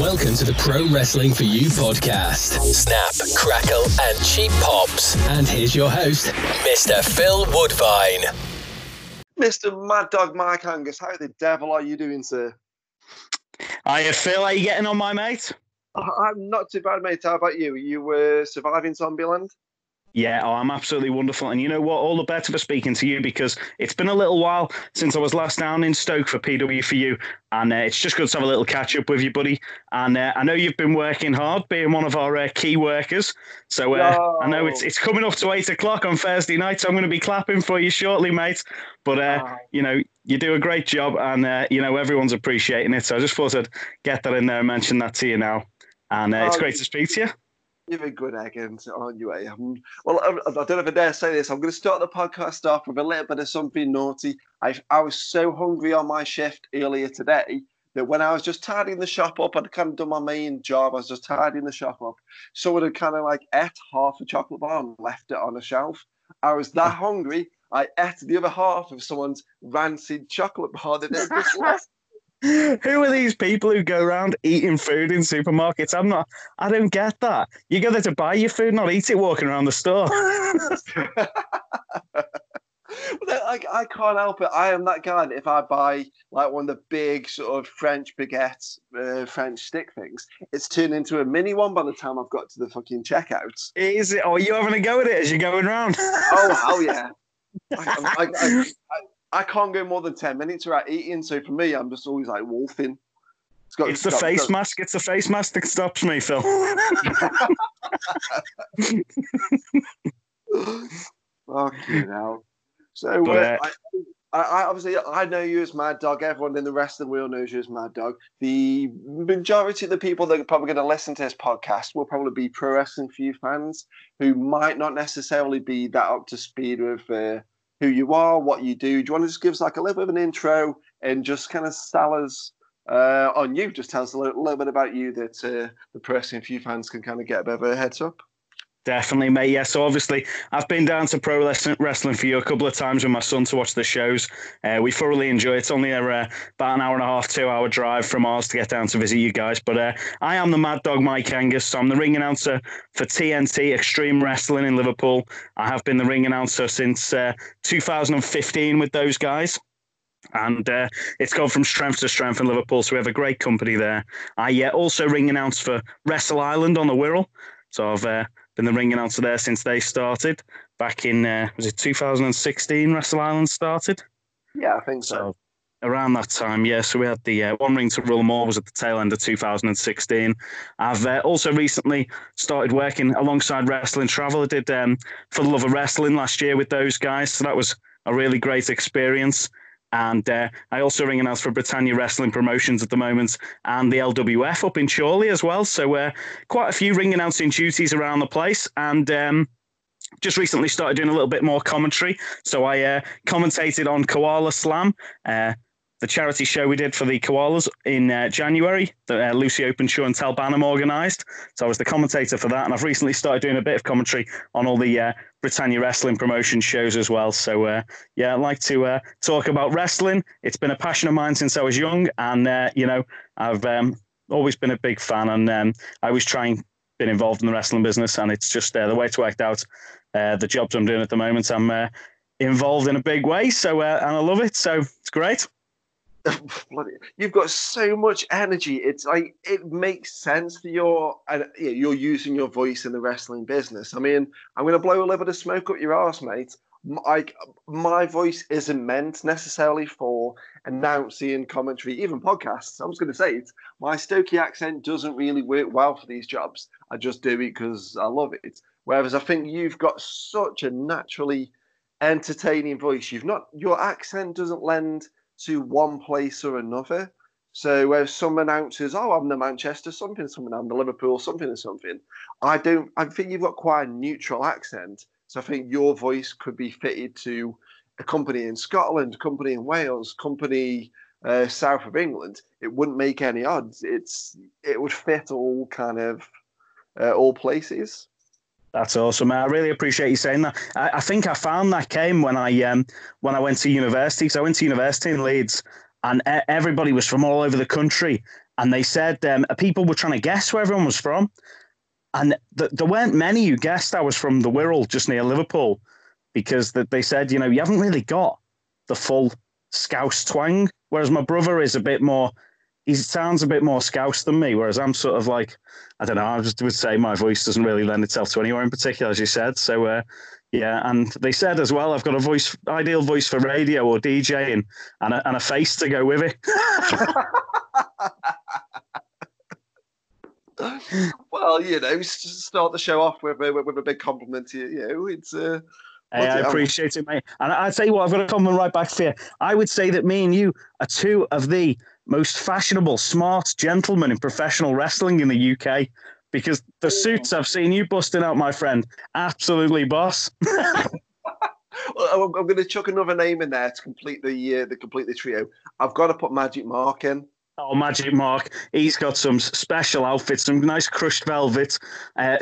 Welcome to the Pro Wrestling For You podcast. Snap, crackle and cheap pops. And here's your host, Mr. Phil Woodvine. Mr. Mad Dog Mike Angus, how the devil are you doing, sir? Hiya, Phil. How are you getting on, my mate? I'm not too bad, mate. How about you? Are you surviving Zombieland? Yeah, I'm absolutely wonderful. And you know what? All the better for speaking to you because it's been a little while since I was last down in Stoke for PW4U. And it's just good to have a little catch-up with you, buddy. And I know you've been working hard, being one of our key workers. So I know it's coming up to 8 o'clock on Thursday night, so I'm going to be clapping for you shortly, mate. But, you know, you do a great job and, you know, everyone's appreciating it. So I just thought I'd get that in there and mention that to you now. And it's great to speak to you. You're a good egg, aren't you? Well, I don't know if I dare say this. I'm going to start the podcast off with a little bit of something naughty. I was so hungry on my shift earlier today that when I was just tidying the shop up, I'd kind of done my main job. I was just tidying the shop up. Someone had kind of like ate half a chocolate bar and left it on a shelf. I was that hungry. I ate the other half of someone's rancid chocolate bar that they just left. Who are these people who go around eating food in supermarkets? I don't get that. You go there to buy your food, not eat it walking around the store. I can't help it. I am that guy that if I buy like one of the big sort of French baguettes, French stick things, it's turned into a mini one by the time I've got to the fucking checkouts. Is it? Or are you having a go at it as you're going round? Oh, hell yeah. I can't go more than 10 minutes without eating, so for me, I'm just always like wolfing. It's the face mask. It's the face mask that stops me, Phil. Fucking hell. So I obviously, I know you as Mad Dog. Everyone in the wrestling world knows you as Mad Dog. The majority of the people that are probably going to listen to this podcast will probably be Pro Wrestling For You fans who might not necessarily be that up to speed with... who you are, what you do. Do you want to just give us like a little bit of an intro and just kind of sell us on you? Just tell us a little bit about you that the Pro Wrestling For You fans can kind of get a bit of a heads up. Definitely, mate. Yeah, so obviously I've been down to Pro Wrestling For You a couple of times with my son to watch the shows. We thoroughly enjoy it. It's only about an hour and a half, 2-hour drive from ours to get down to visit you guys. But I am the Mad Dog Mike Angus. So I'm the ring announcer for TNT Extreme Wrestling in Liverpool. I have been the ring announcer since 2015 with those guys. And it's gone from strength to strength in Liverpool. So we have a great company there. I also ring announce for Wrestle Ireland on the Wirral. So I've... been the ring announcer there since they started back in, was it 2016 Wrestle Ireland started? Yeah, I think so. Around that time, yeah. So we had the One Ring to Rule More was at the tail end of 2016. I've also recently started working alongside Wrestling Travel. I did For the Love of Wrestling last year with those guys. So that was a really great experience. And I also ring announce for Britannia Wrestling Promotions at the moment and the LWF up in Chorley as well. So quite a few ring announcing duties around the place. And just recently started doing a little bit more commentary. So I commentated on Koala Slam, the charity show we did for the koalas in January that Lucy Openshaw and Tal Bannum organised. So I was the commentator for that. And I've recently started doing a bit of commentary on all the Britannia Wrestling Promotion shows as well. So, yeah, I like to talk about wrestling. It's been a passion of mine since I was young. And, you know, I've always been a big fan. And I always been involved in the wrestling business. And it's just the way it's worked out. The jobs I'm doing at the moment, I'm involved in a big way. So, and I love it. So it's great. You've got so much energy. It's like it makes sense that you're using your voice in the wrestling business. I mean, I'm going to blow a little bit of smoke up your arse, mate. My voice isn't meant necessarily for announcing, commentary, even podcasts. I'm just going to say it. My Stokey accent doesn't really work well for these jobs. I just do it because I love it. Whereas I think you've got such a naturally entertaining voice. Your accent doesn't lend to one place or another. So where some announces, oh, I'm the Manchester something, I'm the Liverpool something. I think you've got quite a neutral accent. So I think your voice could be fitted to a company in Scotland, a company in Wales, company south of England. It wouldn't make any odds. It would fit all kind of all places. That's awesome, man. I really appreciate you saying that. I think I found that came when I went to university. So I went to university in Leeds and everybody was from all over the country. and they said people were trying to guess where everyone was from, and there weren't many who guessed I was from the Wirral, just near Liverpool, because they said, you know, you haven't really got the full Scouse twang, whereas my brother is a bit more, he sounds a bit more Scouse than me, whereas I'm sort of like, I don't know, I just would say my voice doesn't really lend itself to anywhere in particular, as you said. So, yeah, and they said as well, I've got a voice, ideal voice for radio or DJing, and a face to go with it. Well, you know, start the show off with a big compliment to you. You know, it's... Hey, I appreciate it, mate. And I'll tell you what, I've got a compliment right back for you. I would say that me and you are two of the most fashionable, smart gentlemen in professional wrestling in the UK, because the suits I've seen you busting out, my friend, absolutely boss. Well, I'm going to chuck another name in there to complete the trio. I've got to put Magic Mark in. Oh, Magic Mark. He's got some special outfits, some nice crushed velvet,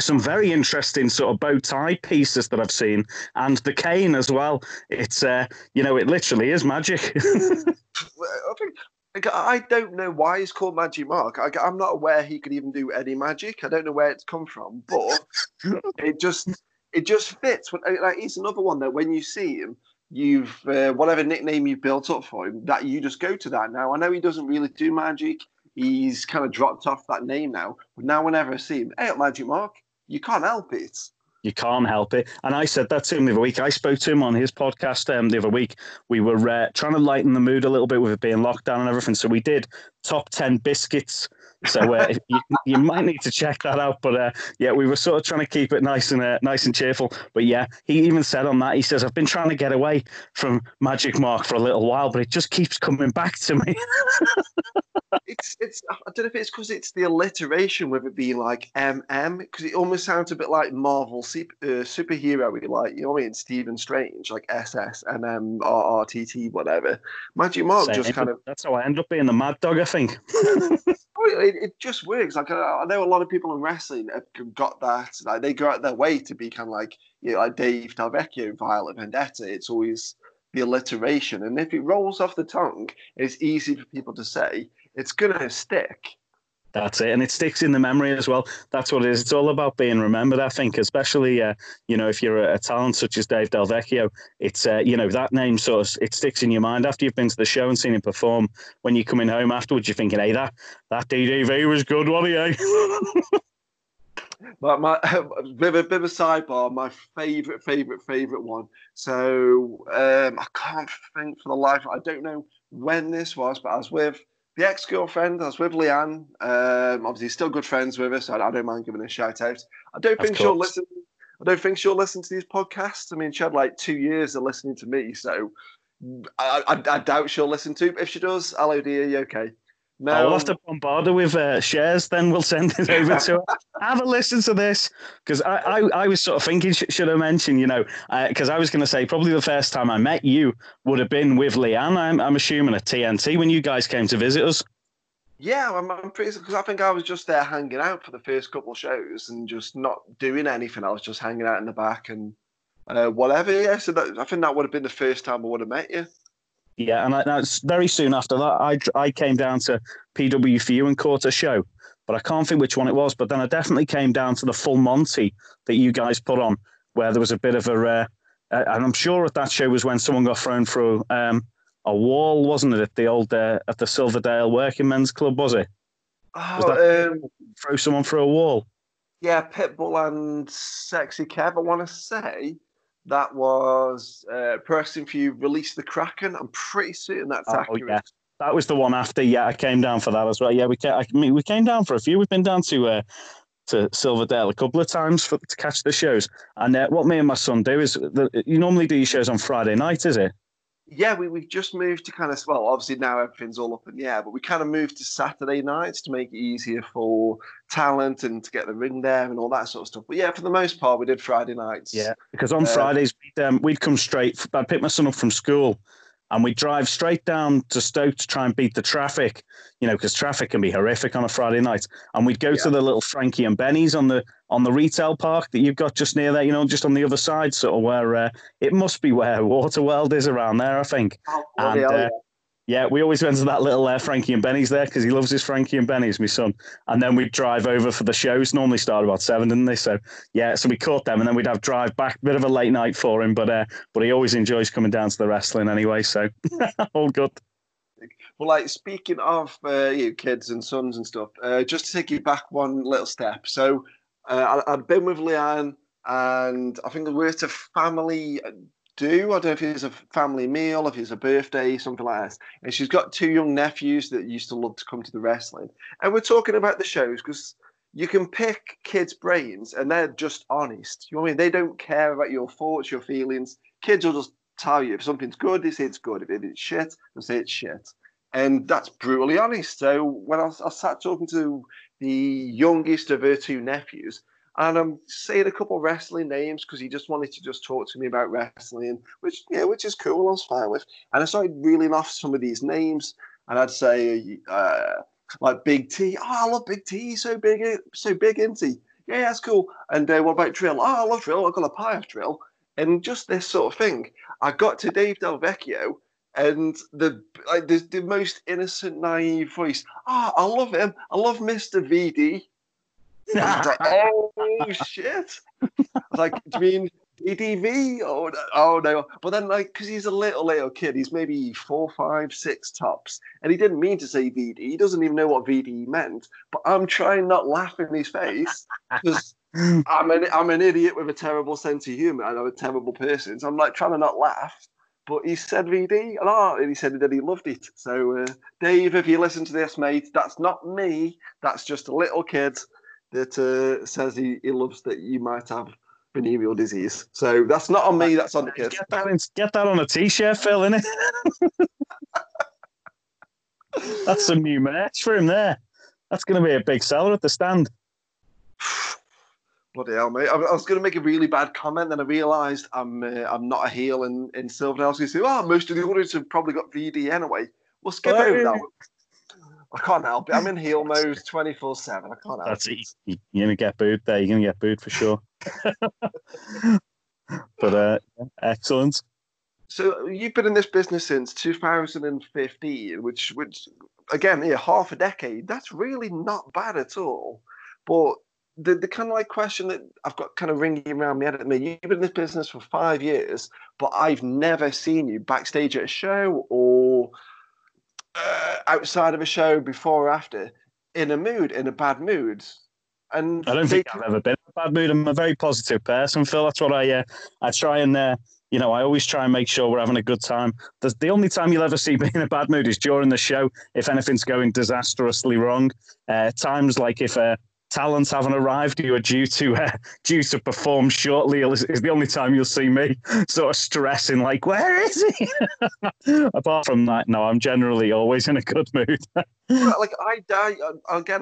some very interesting sort of bow tie pieces that I've seen, and the cane as well. It's, you know, it literally is magic. I don't know why he's called Magic Mark. I'm not aware he could even do any magic. I don't know where it's come from, but it just fits. Like, he's another one that when you see him, you've whatever nickname you built up for him, that you just go to that now. I know he doesn't really do magic. He's kind of dropped off that name now. But now whenever I see him, hey, Magic Mark, you can't help it. You can't help it. And I said that to him the other week. I spoke to him on his podcast the other week. We were trying to lighten the mood a little bit with it being lockdown and everything. So we did top 10 biscuits. So you might need to check that out. But yeah, we were sort of trying to keep it nice and cheerful. But yeah, he even said on that, he says, I've been trying to get away from Magic Mark for a little while, but it just keeps coming back to me. I don't know if it's because it's the alliteration with it being like MM, because it almost sounds a bit like Marvel superhero-y, like, you know what I mean, Stephen Strange, like SS, MM, RRTT, whatever. Magic Mark just kind of... That's how I end up being the Mad Dog, I think. It just works. Like, I know a lot of people in wrestling have got that. Like, they go out their way to be kind of like, you know, like Dave Del Vecchio, Violet Vendetta. It's always the alliteration. And if it rolls off the tongue, it's easy for people to say, it's going to stick. That's it. And it sticks in the memory as well. That's what it is. It's all about being remembered, I think, especially, you know, if you're a talent such as Dave Del Vecchio, it's, you know, that name sort of, it sticks in your mind after you've been to the show and seen him perform. When you're coming home afterwards, you're thinking, hey, that DDV was good, wasn't he? Bit of a sidebar, my favourite one. So I can't think for the life. I don't know when this was, but I was with the ex-girlfriend, I was with Leanne. Obviously, still good friends with her, so I don't mind giving her a shout-out. I don't think she'll listen to these podcasts. I mean, she had like 2 years of listening to me, so I doubt she'll listen to. But if she does, hello, dear, you okay? No. I'll have to bombard her with shares, then we'll send it over to her. Have a listen to this, because I was sort of thinking, should I mention, you know, because I was going to say probably the first time I met you would have been with Leanne, I'm assuming, at TNT when you guys came to visit us. Yeah, I'm pretty, because I think I was just there hanging out for the first couple of shows and just not doing anything. I was just hanging out in the back and whatever. Yeah, so I think that would have been the first time I would have met you. Yeah, and that's very soon after that, I came down to PW4U and caught a show, but I can't think which one it was. But then I definitely came down to the Full Monty that you guys put on, where there was a bit of a... and I'm sure at that show was when someone got thrown through a wall, wasn't it, at the old at the Silverdale Working Men's Club, was it? Was throw someone through a wall? Yeah, Pitbull and Sexy Kev, I want to say... That was Pro Wrestling For You, Release the Kraken. I'm pretty certain that's accurate. Yeah. That was the one after. Yeah, I came down for that as well. Yeah, we came down for a few. We've been down to Silverdale a couple of times to catch the shows. And what me and my son do is, you normally do your shows on Friday night, is it? Yeah, we've just moved to kind of, well, obviously now everything's all up in the air, but we kind of moved to Saturday nights to make it easier for talent and to get the ring there and all that sort of stuff. But yeah, for the most part, we did Friday nights. Yeah, because on Fridays, we'd come straight, I'd pick my son up from school and we'd drive straight down to Stoke to try and beat the traffic, you know, because traffic can be horrific on a Friday night. And we'd go to the little Frankie and Benny's on the retail park that you've got just near there, you know, just on the other side, sort of where it must be where Waterworld is around there, I think. Oh, and Yeah, we always went to that little Frankie and Benny's there because he loves his Frankie and Benny's, my son. And then we'd drive over for the shows. Normally started about 7, didn't they? So, yeah, so we caught them and then we'd have drive back. Bit of a late night for him, but he always enjoys coming down to the wrestling anyway. So, all good. Well, like, speaking of you kids and sons and stuff, just to take you back one little step. So, I'd been with Leanne and I think we were at a family... I don't know if it's a family meal, if it's a birthday, something like that. And she's got 2 young nephews that used to love to come to the wrestling. And we're talking about the shows because you can pick kids' brains and they're just honest. You know what I mean? They don't care about your thoughts, your feelings. Kids will just tell you if something's good, they say it's good. If it's shit, they say it's shit. And that's brutally honest. So when I sat talking to the youngest of her 2 nephews, and I'm saying a couple of wrestling names because he just wanted to just talk to me about wrestling, which, yeah, which is cool. I was fine with. And I started reeling off some of these names, and I'd say like Big T. Oh, I love Big T. He's so big, isn't he? Yeah, that's cool. And what about Drill? Oh, I love Drill. I've got a pie of Drill. And just this sort of thing. I got to Dave Del Vecchio, and the most innocent, naive voice. Oh, I love him. I love Mr. VD. I was like, oh shit! I was like, do you mean DDV? Oh no! But then, like, because he's a little kid, he's maybe 4, 5, 6 tops, and he didn't mean to say VD. He doesn't even know what VD meant. But I'm trying not to laugh in his face because I'm an idiot with a terrible sense of humor, and I'm a terrible person. So I'm like trying to not laugh. But he said VD, and he said that he loved it. So Dave, if you listen to this, mate, that's not me. That's just a little kid that says he loves that you might have venereal disease. So that's not on me, that's on the kids. Get that on a T-shirt, Phil, innit? That's some new merch for him there. That's going to be a big seller at the stand. Bloody hell, mate. I was going to make a really bad comment, then I realised I'm not a heel in Silverdale. I was going to say, well, most of the audience have probably got VD anyway. We'll skip over that one. I can't help it. I'm in heel mode 24/7. I can't help it. You're going to get booed there. You're going to get booed for sure. But excellent. So you've been in this business since 2015, which again, yeah, half a decade. That's really not bad at all. But the kind of like question that I've got kind of ringing around my head at the minute, you've been in this business for 5 years, but I've never seen you backstage at a show or... outside of a show, before or after, in a bad mood. And I don't think I've ever been in a bad mood. I'm a very positive person, Phil. That's what I try and, you know, I always try and make sure we're having a good time. The only time you'll ever see me in a bad mood is during the show, if anything's going disastrously wrong. Times like if talents haven't arrived, you are due to perform shortly, is the only time you'll see me sort of stressing, like, where is he? Apart from that, no, I'm generally always in a good mood. Like, again,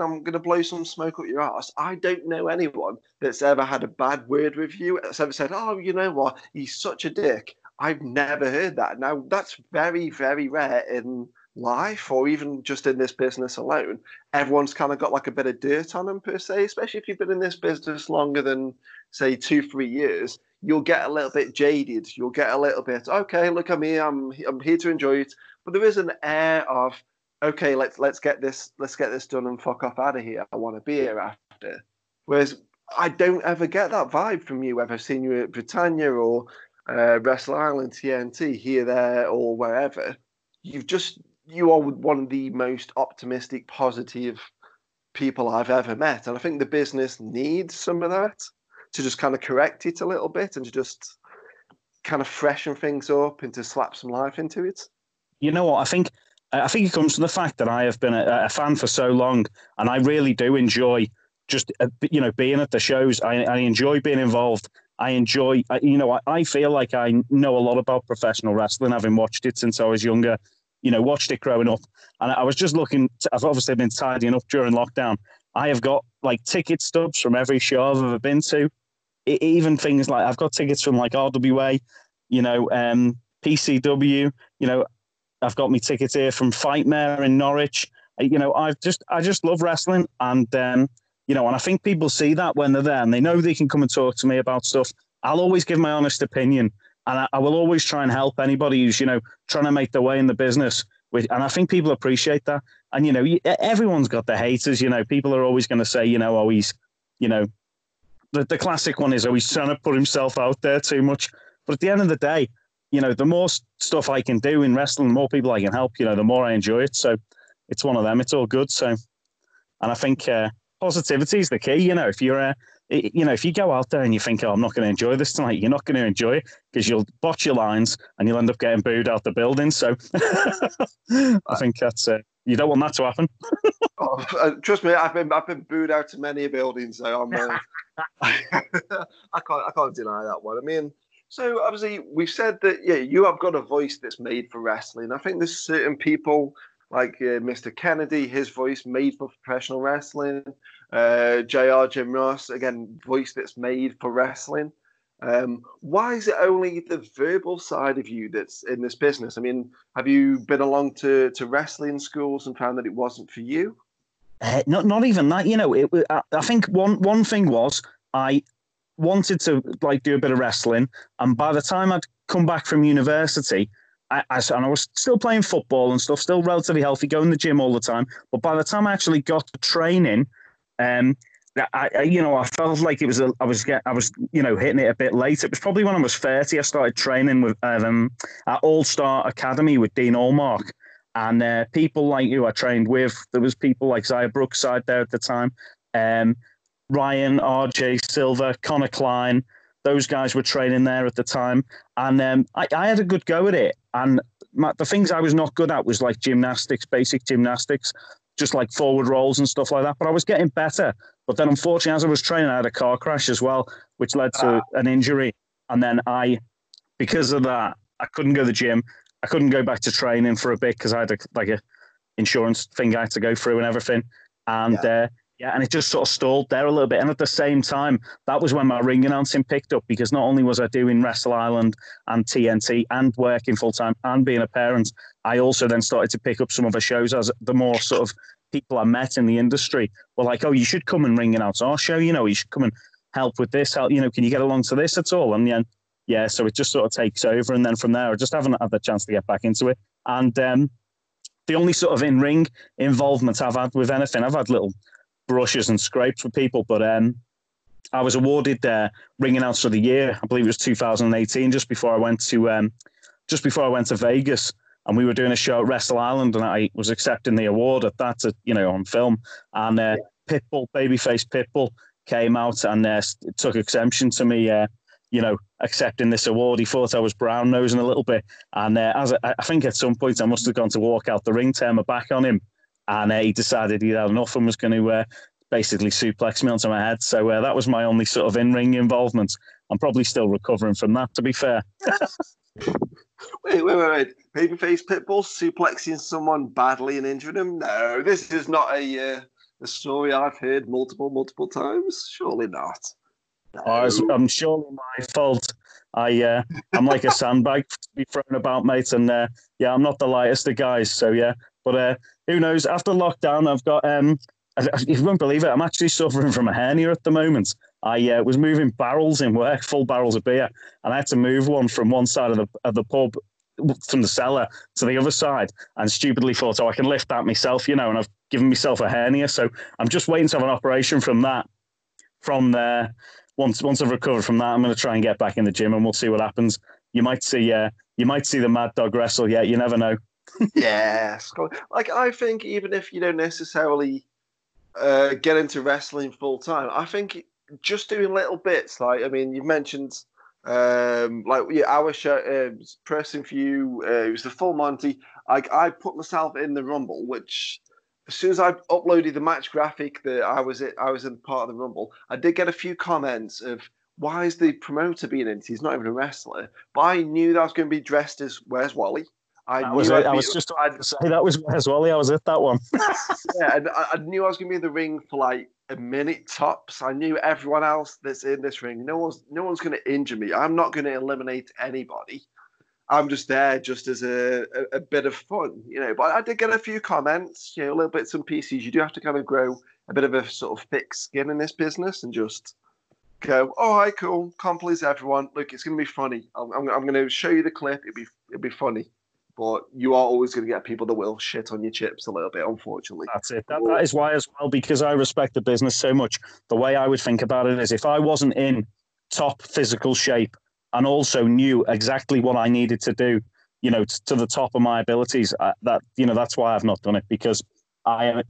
I'm going to blow some smoke up your ass. I don't know anyone that's ever had a bad word with you, that's ever said, oh, you know what, he's such a dick. I've never heard that. Now, that's very, very rare in life or even just in this business alone. Everyone's kind of got like a bit of dirt on them per se, especially if you've been in this business longer than say 2-3 years. You'll get a little bit jaded, you'll get a little bit, okay, look, I'm here, I'm here to enjoy it. But there is an air of, okay, let's get this done and fuck off out of here, I want to be here after. Whereas I don't ever get that vibe from you, whether I've seen you at Britannia or Wrestle Ireland, TNT, here, there or wherever. You are one of the most optimistic, positive people I've ever met. And I think the business needs some of that to just kind of correct it a little bit and to just kind of freshen things up and to slap some life into it. You know what? I think it comes from the fact that I have been a fan for so long, and I really do enjoy just, you know, being at the shows. I enjoy being involved. I feel like I know a lot about professional wrestling, having watched it since I was younger. You know, watched it growing up, and I was just looking. I've obviously been tidying up during lockdown. I have got like ticket stubs from every show I've ever been to. Even things like I've got tickets from like RWA, you know, PCW. You know, I've got my tickets here from Fightmare in Norwich. You know, I just love wrestling, and you know, and I think people see that when they're there and they know they can come and talk to me about stuff. I'll always give my honest opinion. And I will always try and help anybody who's, you know, trying to make their way in the business. And I think people appreciate that. And, you know, everyone's got their haters. You know, people are always going to say, you know, oh, he's, you know, the classic one is, oh, he's trying to put himself out there too much. But at the end of the day, you know, the more stuff I can do in wrestling, the more people I can help, you know, the more I enjoy it. So it's one of them. It's all good. So, and I think positivity is the key. You know, if you're, you know, if you go out there and you think, oh, I'm not going to enjoy this tonight, you're not going to enjoy it because you'll botch your lines and you'll end up getting booed out the building. So I think that's you don't want that to happen. Oh, trust me, I've been booed out to many buildings. So I'm, I can't deny that one. I mean, so obviously we've said that, yeah, you have got a voice that's made for wrestling. I think there's certain people like Mr. Kennedy, his voice made for professional wrestling. JR Jim Ross, again, voice that's made for wrestling. Why is it only the verbal side of you that's in this business? I mean, have you been along to wrestling schools and found that it wasn't for you? Not even that. You know, I think one thing was I wanted to like do a bit of wrestling, and by the time I'd come back from university, and I was still playing football and stuff, still relatively healthy, going to the gym all the time. But by the time I actually got to training, you know, I felt like it was I was hitting it a bit late. It was probably when I was 30 I started training with at All Star Academy with Dean Allmark, and people like you I trained with. There was people like Zaya Brookside there at the time, Ryan, RJ Silver, Connor Klein. Those guys were training there at the time, and I had a good go at it. And the things I was not good at was like gymnastics, basic gymnastics, just like forward rolls and stuff like that. But I was getting better. But then, unfortunately, as I was training, I had a car crash as well, which led to an injury. And then because of that, I couldn't go to the gym. I couldn't go back to training for a bit because I had an insurance thing I had to go through and everything. And yeah, and it just sort of stalled there a little bit. And at the same time, that was when my ring announcing picked up, because not only was I doing Wrestle Ireland and TNT and working full-time and being a parent, I also then started to pick up some other shows as the more sort of people I met in the industry were like, oh, you should come and ring announce our show, you know, you should come and help with this, help, you know, can you get along to this at all? And then, yeah, so it just sort of takes over. And then from there, I just haven't had the chance to get back into it. And the only sort of in-ring involvement I've had with anything, I've had little brushes and scrapes with people, but I was awarded ring announce of the year. I believe it was 2018, just before I went to Vegas, and we were doing a show at Wrestle Ireland, and I was accepting the award at that, you know, on film. And Pitbull, babyface Pitbull, came out and took exemption to me, you know, accepting this award. He thought I was brown nosing a little bit, and as I think at some point I must have gone to walk out the ring, turn my back on him. And he decided he'd had enough and was going to basically suplex me onto my head. So that was my only sort of in-ring involvement. I'm probably still recovering from that, to be fair. Wait. Babyface Pitbull suplexing someone badly and injuring him? No, this is not a story I've heard multiple times. Surely not. No. I'm surely my fault. I'm like a sandbag to be thrown about, mate. And yeah, I'm not the lightest of guys. So yeah. But who knows? After lockdown, I've got, you won't believe it, I'm actually suffering from a hernia at the moment. I was moving barrels in work, full barrels of beer, and I had to move one from one side of the pub, from the cellar to the other side, and stupidly thought, oh, I can lift that myself, you know, and I've given myself a hernia. So I'm just waiting to have an operation from that. From there, once I've recovered from that, I'm going to try and get back in the gym, and we'll see what happens. You might see the Mad Dog wrestle. Yeah, you never know. Yes, like I think even if you don't necessarily get into wrestling full time, I think just doing little bits, like, I mean, you mentioned like our show, Pressing For You, it was the Full Monty. I put myself in the Rumble, which as soon as I uploaded the match graphic that I was in part of the Rumble, I did get a few comments of, why is the promoter being in it? He's not even a wrestler. But I knew that I was going to be dressed as Where's Wally. That was Where's Wally. I was at that one. Yeah, and I knew I was going to be in the ring for like a minute tops. I knew everyone else that's in this ring. No one's going to injure me. I'm not going to eliminate anybody. I'm just there just as a bit of fun, you know. But I did get a few comments, you know, little bits and pieces. You do have to kind of grow a bit of a sort of thick skin in this business and just go, all right, cool, can't please everyone. Look, it's going to be funny. I'm going to show you the clip. It'll be funny. but you are always going to get people that will shit on your chips a little bit, unfortunately. That's it. That is why as well, because I respect the business so much. The way I would think about it is if I wasn't in top physical shape and also knew exactly what I needed to do, you know, to the top of my abilities, that's why I've not done it, because I'm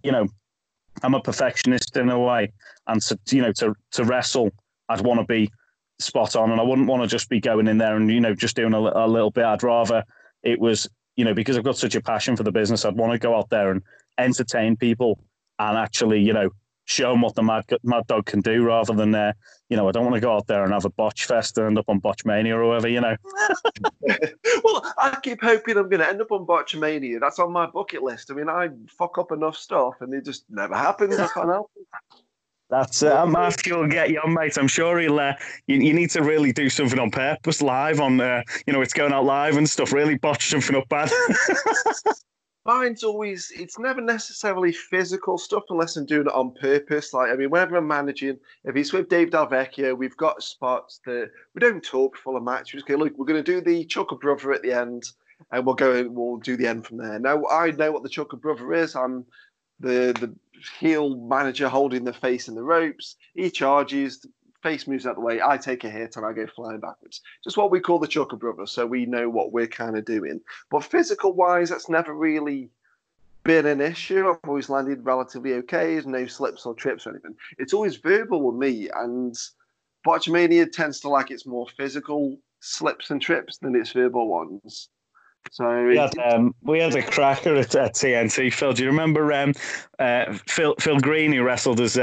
a perfectionist in a way, and to wrestle, I'd want to be spot on, and I wouldn't want to just be going in there and just doing a little bit. I'd rather it was, because I've got such a passion for the business, I'd want to go out there and entertain people and actually show them what the mad dog can do, rather than I don't want to go out there and have a botch fest and end up on Botchmania or whatever, Well, I keep hoping I'm going to end up on Botchmania. That's on my bucket list. I mean, I fuck up enough stuff and it just never happens. I can't help it. That's Mark, you'll get you on, mate. I'm sure he'll. You need to really do something on purpose, live on. It's going out live and stuff. Really botch something up bad. Mine's always, it's never necessarily physical stuff unless I'm doing it on purpose. Like, I mean, whenever I'm managing, if it's with Dave Del Vecchio, we've got spots that we don't talk before a match. We just go, look, we're going to do the Chucker Brother at the end, and we'll do the end from there. Now, I know what the Chucker Brother is. I'm the heel manager holding the face in the ropes. He charges, the face moves out the way. I take a hit and I go flying backwards. Just what we call the Chucker Brother, so we know what we're kind of doing. But physical-wise, that's never really been an issue. I've always landed relatively okay. There's no slips or trips or anything. It's always verbal with me, and Botchmania tends to like its more physical slips and trips than its verbal ones. So we had a cracker at TNT, Phil. Do you remember Phil Green, who wrestled as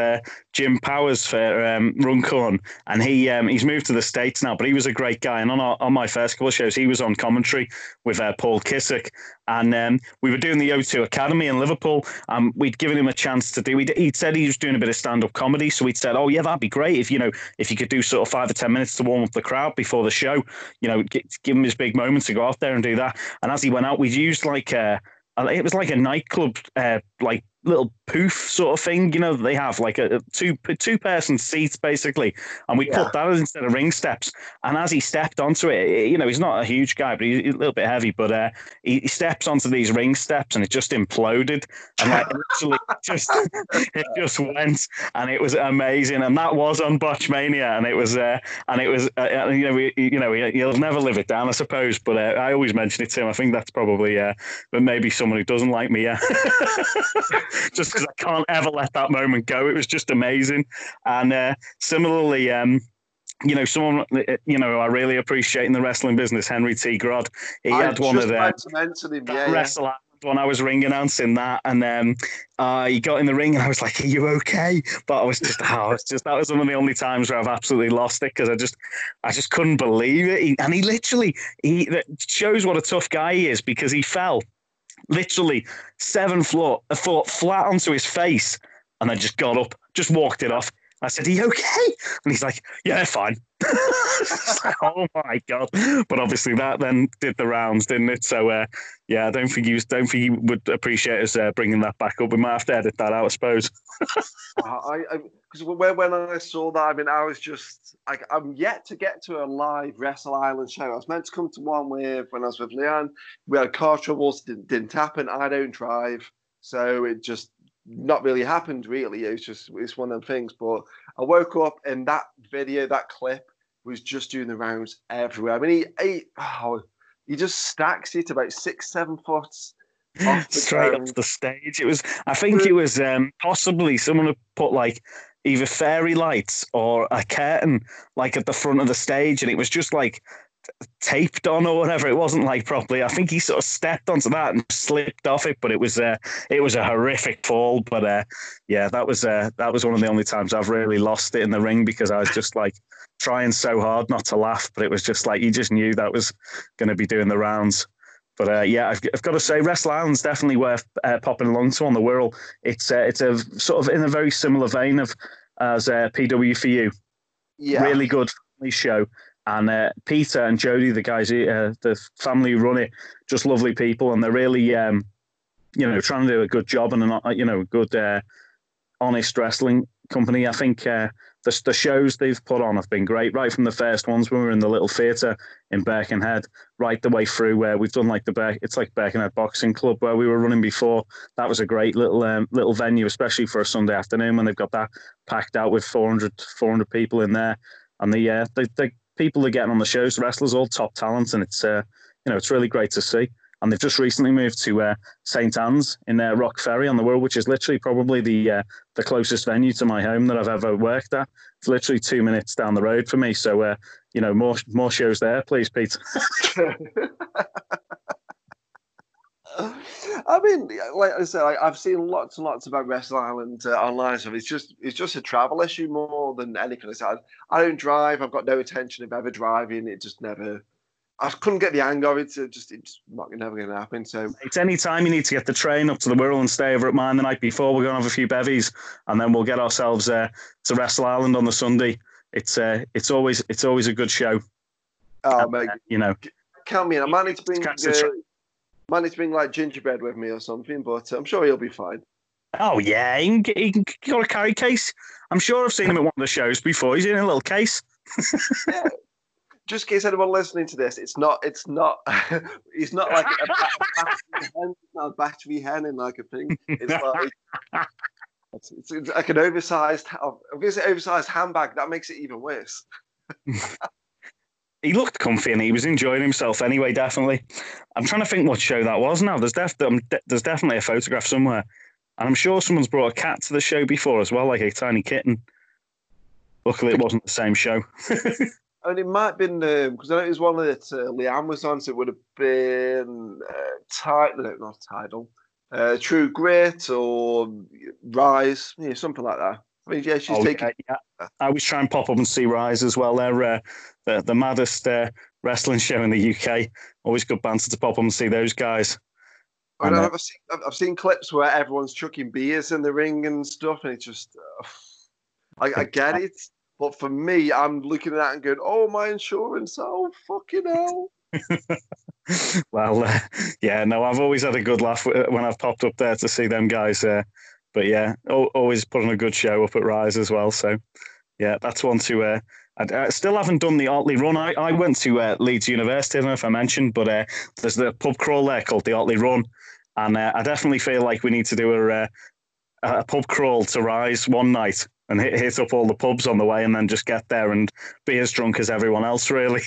Jim Powers for Runcorn, and he's moved to the States now, but he was a great guy. And on my first couple of shows, he was on commentary with Paul Kissick, and we were doing the O2 Academy in Liverpool, and we'd given him a chance to do. He said he was doing a bit of stand-up comedy, so we'd said, "Oh yeah, that'd be great if you could do sort of 5 or 10 minutes to warm up the crowd before the show. Give him his big moment to go out there and do that." And as he went out, we'd used it was like a nightclub, like little poof sort of thing. They have like a two-person seats basically. And we put that instead of ring steps. And as he stepped onto it, he's not a huge guy, but he's a little bit heavy, but he steps onto these ring steps and it just imploded. And literally it just went, and it was amazing. And that was on Botchmania, and you'll never live it down, I suppose. But I always mention it to him. I think that's probably, but maybe someone who doesn't like me, yeah. Just because I can't ever let that moment go. It was just amazing. And similarly, someone, I really appreciate in the wrestling business, Henry T. Grodd. He had one of them. Wrestle Ireland one, I was ring announcing that, and he got in the ring, and I was like, "Are you okay?" But I was just, that was one of the only times where I've absolutely lost it, because I just couldn't believe it. He shows what a tough guy he is, because he fell. Literally 7 foot flat onto his face, and then just got up, just walked it off. I said, "Are you okay?" And he's like, "Yeah, fine." Oh my God! But obviously that then did the rounds, didn't it? So I don't think he would appreciate us bringing that back up. We might have to edit that out, I suppose. Because when I saw that, I mean, I was just like, I'm yet to get to a live Wrestle Ireland show. I was meant to come to one when I was with Leanne. We had car troubles, didn't happen. I don't drive, so it just not really happened, really. It's one of them things. But I woke up and that video, that clip was just doing the rounds everywhere. I mean, he just stacks it about 6-7 foot off straight off the stage. It was, I think it was possibly someone had put like either fairy lights or a curtain like at the front of the stage, and it was just like taped on or whatever. It wasn't like properly. I think he sort of stepped onto that and slipped off it, but it was a horrific fall. But that was one of the only times I've really lost it in the ring, because I was just like trying so hard not to laugh, but it was just like you just knew that was going to be doing the rounds. But I've got to say, Wrestle Ireland's definitely worth popping along to on the Whirl. It's a sort of in a very similar vein as PW4U. Yeah, really good family show. And Peter and Jody, the guys, the family who run it, just lovely people, and they're really, trying to do a good job and a good, honest wrestling company. I think the shows they've put on have been great, right from the first ones when we were in the little theatre in Birkenhead, right the way through where we've done like it's like Birkenhead Boxing Club where we were running before. That was a great little venue, especially for a Sunday afternoon when they've got that packed out with 400 people in there. And the people they're getting on the shows, the wrestlers, all top talent, and it's it's really great to see. And they've just recently moved to St. Anne's in Rock Ferry on the Wirral, which is literally probably the closest venue to my home that I've ever worked at. It's literally 2 minutes down the road for me. So, more shows there, please, Pete. I mean, like I said, I've seen lots and lots about Wrestle Ireland online. So it's just a travel issue more than any kind of side. I don't drive. I've got no intention of ever driving. It just never... I couldn't get the hang of it. It's never going to happen. So it's any time you need to get the train up to the Wirral and stay over at mine the night before. We're going to have a few bevies, and then we'll get ourselves to Wrestle Ireland on the Sunday. It's always a good show. Oh, mate, count me in. I managed to bring like gingerbread with me or something, but I'm sure he'll be fine. Oh yeah, he can got a carry case. I'm sure I've seen him at one of the shows before. He's in a little case. Yeah. Just in case anyone listening to this, it's not it's not like a battery hen in like a thing. It's like an oversized, I'm going to say oversized handbag. That makes it even worse. He looked comfy and he was enjoying himself anyway, definitely. I'm trying to think what show that was now. There's definitely a photograph somewhere. And I'm sure someone's brought a cat to the show before as well, like a tiny kitten. Luckily, it wasn't the same show. And it might have been, because I know it was one that Leanne was on, so it would have been True Grit or Rise, something like that. I mean, yeah, she's taking... Yeah. I was trying to pop up and see Rise as well. They're the maddest wrestling show in the UK. Always good banter to pop up and see those guys. I know, I've seen clips where everyone's chucking beers in the ring and stuff, and it's just... I get it. But for me, I'm looking at that and going, oh, my insurance, oh, fucking hell. Well, I've always had a good laugh when I've popped up there to see them guys. But, yeah, always putting a good show up at Rise as well. So, yeah, that's one to... I still haven't done the Otley Run. I went to Leeds University, I don't know if I mentioned, but there's the pub crawl there called the Otley Run. And I definitely feel like we need to do a pub crawl to Rise one night. And hit up all the pubs on the way and then just get there and be as drunk as everyone else, really.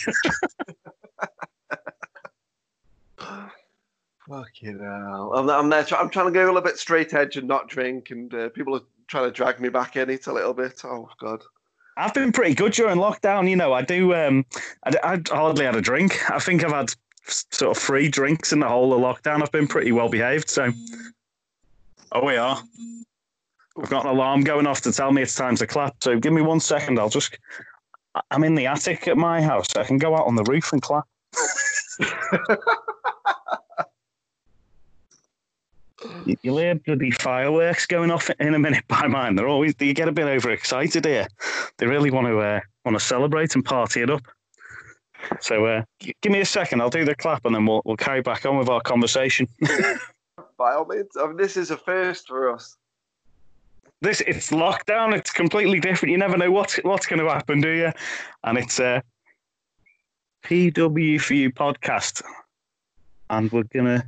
Fucking hell. I'm trying to go a little bit straight edge and not drink, and people are trying to drag me back in it a little bit. Oh, God. I've been pretty good during lockdown. I do... I hardly had a drink. I think I've had sort of 3 drinks in the whole of lockdown. I've been pretty well behaved, so... Oh, we are. I've got an alarm going off to tell me it's time to clap, so give me 1 second. I'm in the attic at my house. I can go out on the roof and clap. You'll hear bloody fireworks going off in a minute by mine. You get a bit overexcited here. They really want to celebrate and party it up. So give me a second. I'll do the clap and then we'll carry back on with our conversation. By all means, this is a first for us. It's lockdown. It's completely different. You never know what's going to happen, do you? And it's a PW4U podcast, and we're gonna.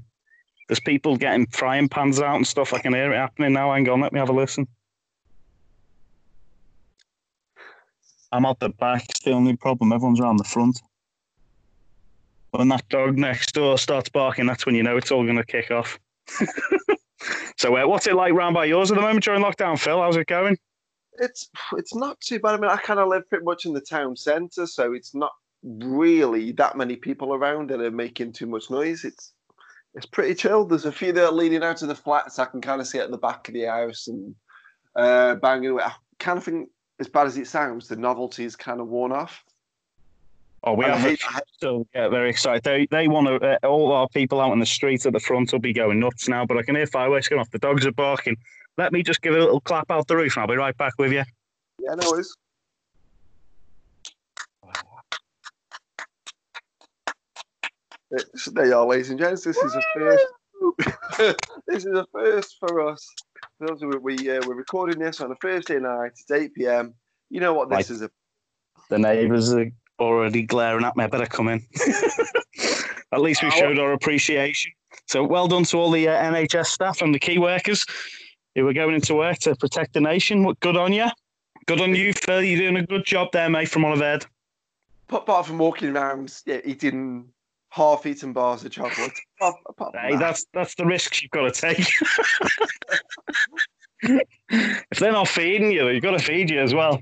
There's people getting frying pans out and stuff. I can hear it happening now. Hang on, let me have a listen. I'm at the back. It's the only problem. Everyone's around the front. When that dog next door starts barking, that's when you know it's all going to kick off. So what's it like round by yours at the moment during lockdown, Phil? How's it going? It's not too bad. I mean, I kind of live pretty much in the town centre, so it's not really that many people around that are making too much noise. It's pretty chill. There's a few that are leading out to the flats. I can kind of see at the back of the house and banging away. I kind of think, as bad as it sounds, the novelty is kind of worn off. Oh, we have still get very excited. They want to, all our people out in the street at the front will be going nuts now, but I can hear fireworks going off. The dogs are barking. Let me just give a little clap out the roof and I'll be right back with you. Yeah, no worries. There you are, ladies and gents. This is a first. This is a first for us. we're recording this on a Thursday night at 8 p.m. You know what this is. The neighbours are already glaring at me. I better come in. At least we showed our appreciation. So well done to all the NHS staff and the key workers who were going into work to protect the nation. Good on you. Good on you, Phil. You're doing a good job there, mate, from all I've heard. Apart from walking around eating half-eaten bars of chocolate. Hey, that's the risks you've got to take. If they're not feeding you, they've got to feed you as well.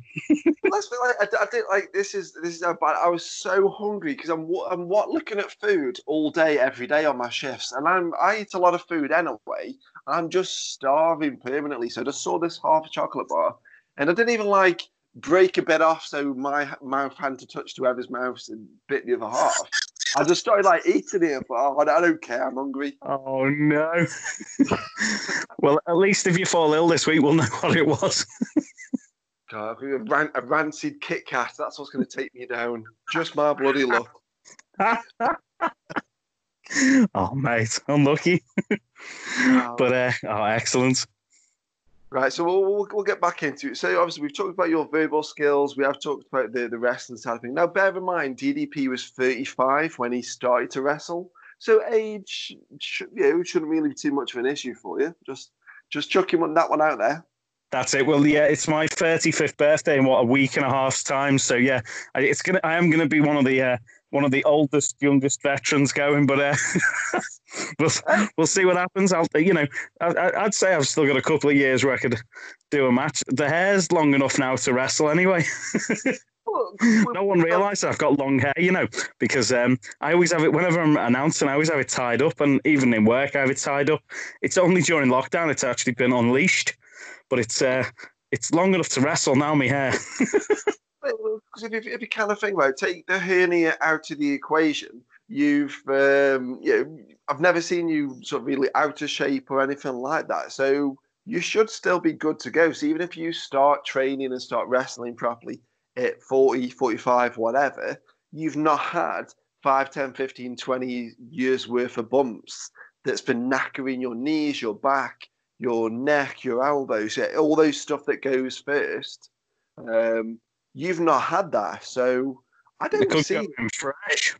That's like, I think like this is how bad. I was so hungry because I'm looking at food all day, every day on my shifts, and I eat a lot of food anyway. I'm just starving permanently. So I just saw this half chocolate bar, and I didn't even like break a bit off so my mouth had to touch to whoever's mouth and bit the other half. I just started like eating it, but I don't care. I'm hungry. Oh no! Well, at least if you fall ill this week, we'll know what it was. God, a rancid Kit Kat. That's what's going to take me down. Just my bloody luck. Oh mate, unlucky. Wow. But excellent. Right, so we'll get back into it. So obviously we've talked about your verbal skills. We have talked about the wrestling side of things. Now, bear in mind, DDP was 35 when he started to wrestle. So age shouldn't really be too much of an issue for you. Just chucking that one out there. That's it. Well, yeah, it's my 35th birthday in what, a week and a half's time. So yeah, I am gonna be one of the oldest, youngest veterans going, but we'll see what happens. I'd say I've still got a couple of years where I could do a match. The hair's long enough now to wrestle anyway. No one realised I've got long hair, because I always have it, whenever I'm announcing, I always have it tied up, and even in work, I have it tied up. It's only during lockdown it's actually been unleashed, but it's long enough to wrestle now, my hair. Because if you kind of think about it, take the hernia out of the equation, you've I've never seen you sort of really out of shape or anything like that. So you should still be good to go. So even if you start training and start wrestling properly at 40, 45, whatever, you've not had 5, 10, 15, 20 years worth of bumps that's been knackering your knees, your back, your neck, your elbows, all those stuff that goes first. You've not had that, so I don't see it fresh.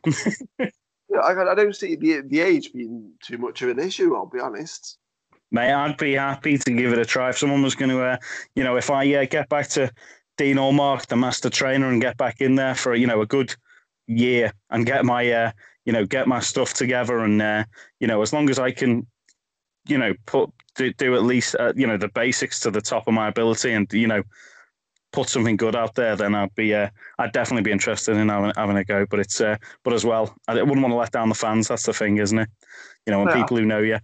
I don't see the age being too much of an issue, I'll be honest. Mate, I'd be happy to give it a try. If someone was going to, if I get back to Dean Allmark, the master trainer, and get back in there for a good year and get my get my stuff together, and as long as I can, do at least the basics to the top of my ability, and put something good out there, then I'd definitely be interested in having a go. But it's, but as well, I wouldn't want to let down the fans. That's the thing, isn't it? People who know you,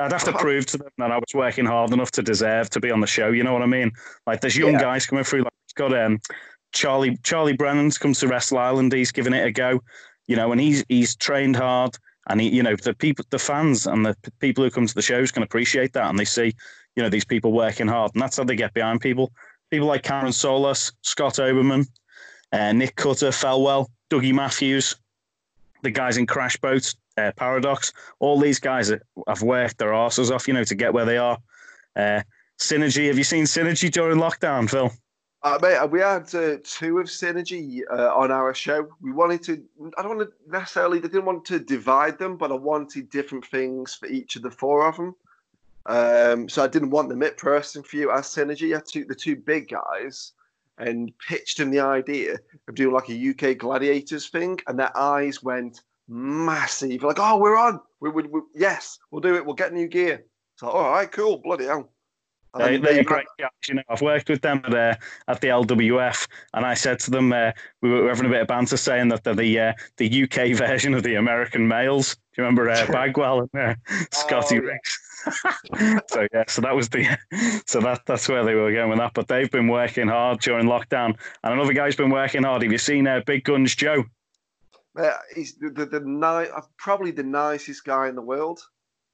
I'd have to prove to them that I was working hard enough to deserve to be on the show. You know what I mean? Like there's young guys coming through. Like it's got Charlie Brennan's comes to Wrestle Ireland. He's giving it a go, and he's trained hard. And he, the fans and the people who come to the shows can appreciate that, and they see, these people working hard, and that's how they get behind people. People like Karen Solis, Scott Oberman, Nick Cutter, Felwell, Dougie Matthews, the guys in Crash Boat, Paradox. All these guys have worked their arses off, to get where they are. Synergy, have you seen Synergy during lockdown, Phil? Mate, we had two of Synergy on our show. We wanted to, I didn't want to divide them, but I wanted different things for each of the four of them. So I didn't want the mid-person for you as Synergy. I took the two big guys and pitched them the idea of doing like a UK Gladiators thing, and their eyes went massive. Like, oh, we're on. Yes, we'll do it. We'll get new gear. It's like, all right, cool, bloody hell. They're great guys. I've worked with them at the LWF, and I said to them, we were having a bit of banter saying that they're the UK version of the American males. Do you remember Bagwell and Scotty Riggs? So that was that's where they were going with that. But they've been working hard during lockdown, and another guy's been working hard. Have you seen Big Guns Joe? He's probably the nicest guy in the world.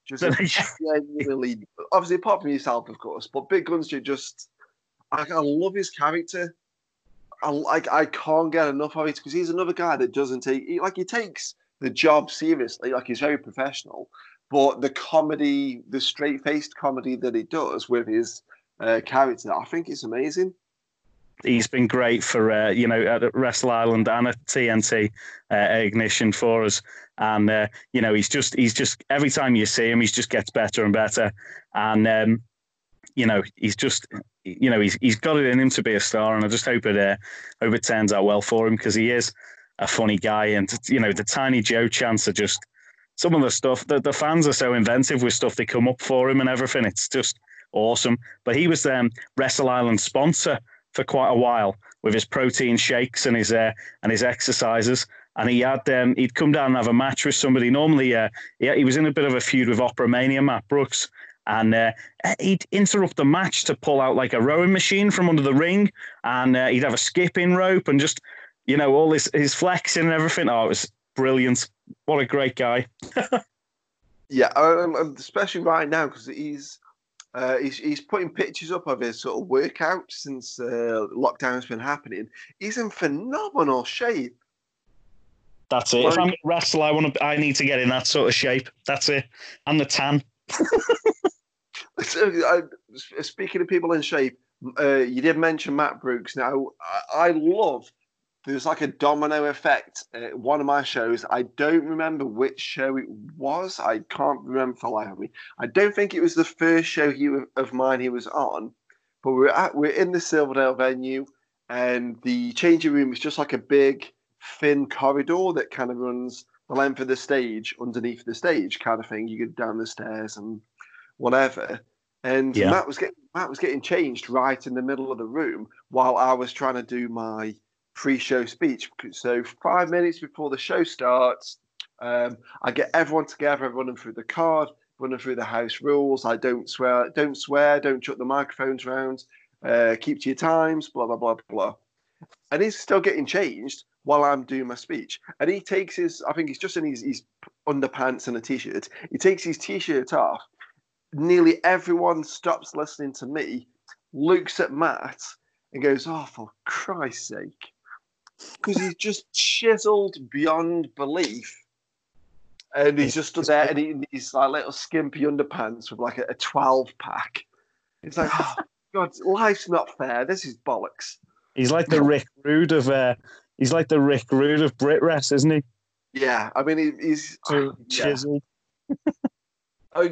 Genuinely, obviously, apart from yourself, of course. But Big Guns Joe, I love his character. I can't get enough of it because he's another guy that doesn't take he takes the job seriously. Like he's very professional. But the comedy, the straight-faced comedy that he does with his character, I think it's amazing. He's been great for, you know, at Wrestle Ireland and at TNT Ignition for us. And, you know, he's just every time you see him, he just gets better and better. And, you know, he's got it in him to be a star. And I just hope it turns out well for him, because he is a funny guy. And, you know, the Tiny Joe chants are just... Some of the stuff that the fans are so inventive with, stuff they come up for him and everything. It's just awesome. But he was the Wrestle Ireland sponsor for quite a while with his protein shakes and his exercises. And he had he'd come down and have a match with somebody. Normally, he was in a bit of a feud with Opera Mania, Matt Brooks, and he'd interrupt the match to pull out like a rowing machine from under the ring, and he'd have a skipping rope and just, you know, all his flexing and everything. Oh, it was brilliant. What a great guy. Yeah, especially right now, because he's putting pictures up of his sort of workouts since lockdown's been happening. He's in phenomenal shape. That's it. Like, if I'm a wrestler, I need to get in that sort of shape. That's it. And the tan. Speaking of people in shape, you did mention Matt Brooks. Now, I love... There's like a domino effect. One of my shows, I don't remember which show it was. I can't remember for the life of me. I don't think it was the first show he was on, but we're in the Silverdale venue, and the changing room is just like a big thin corridor that kind of runs the length of the stage, underneath the stage kind of thing. You go down the stairs and whatever. And yeah. Matt was getting changed right in the middle of the room while I was trying to do my pre-show speech. So 5 minutes before the show starts, I get everyone together, running through the card, running through the house rules. I don't swear, don't chuck the microphones around, keep to your times, blah, blah, blah, blah. And he's still getting changed while I'm doing my speech. And he takes his, I think he's just in his underpants and a t-shirt. He takes his t-shirt off. Nearly everyone stops listening to me, looks at Matt and goes, oh, for Christ's sake. Because he's just chiseled beyond belief, and he's just stood there, and he's like little skimpy underpants with like a 12-pack. It's like, oh, God, life's not fair. This is bollocks. He's like the Rick Rude of Brit Rest, isn't he? Yeah, I mean he's chiseled. Yeah. Oh,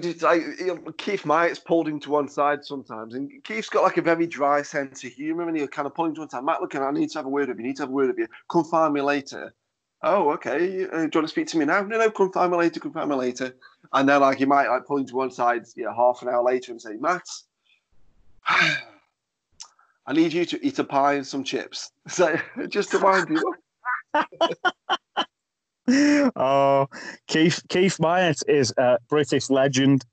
Keith Myers pulled him to one side sometimes, and Keith's got like a very dry sense of humour, and he'll kind of pull him to one side. Matt, look, I need to have a word with you. Come find me later. Oh, okay. Do you want to speak to me now? No, come find me later. And then like he might like pull him to one side, you know, half an hour later, and say, Matt, I need you to eat a pie and some chips. So just to wind you up. Oh, Keith Myers is a British legend.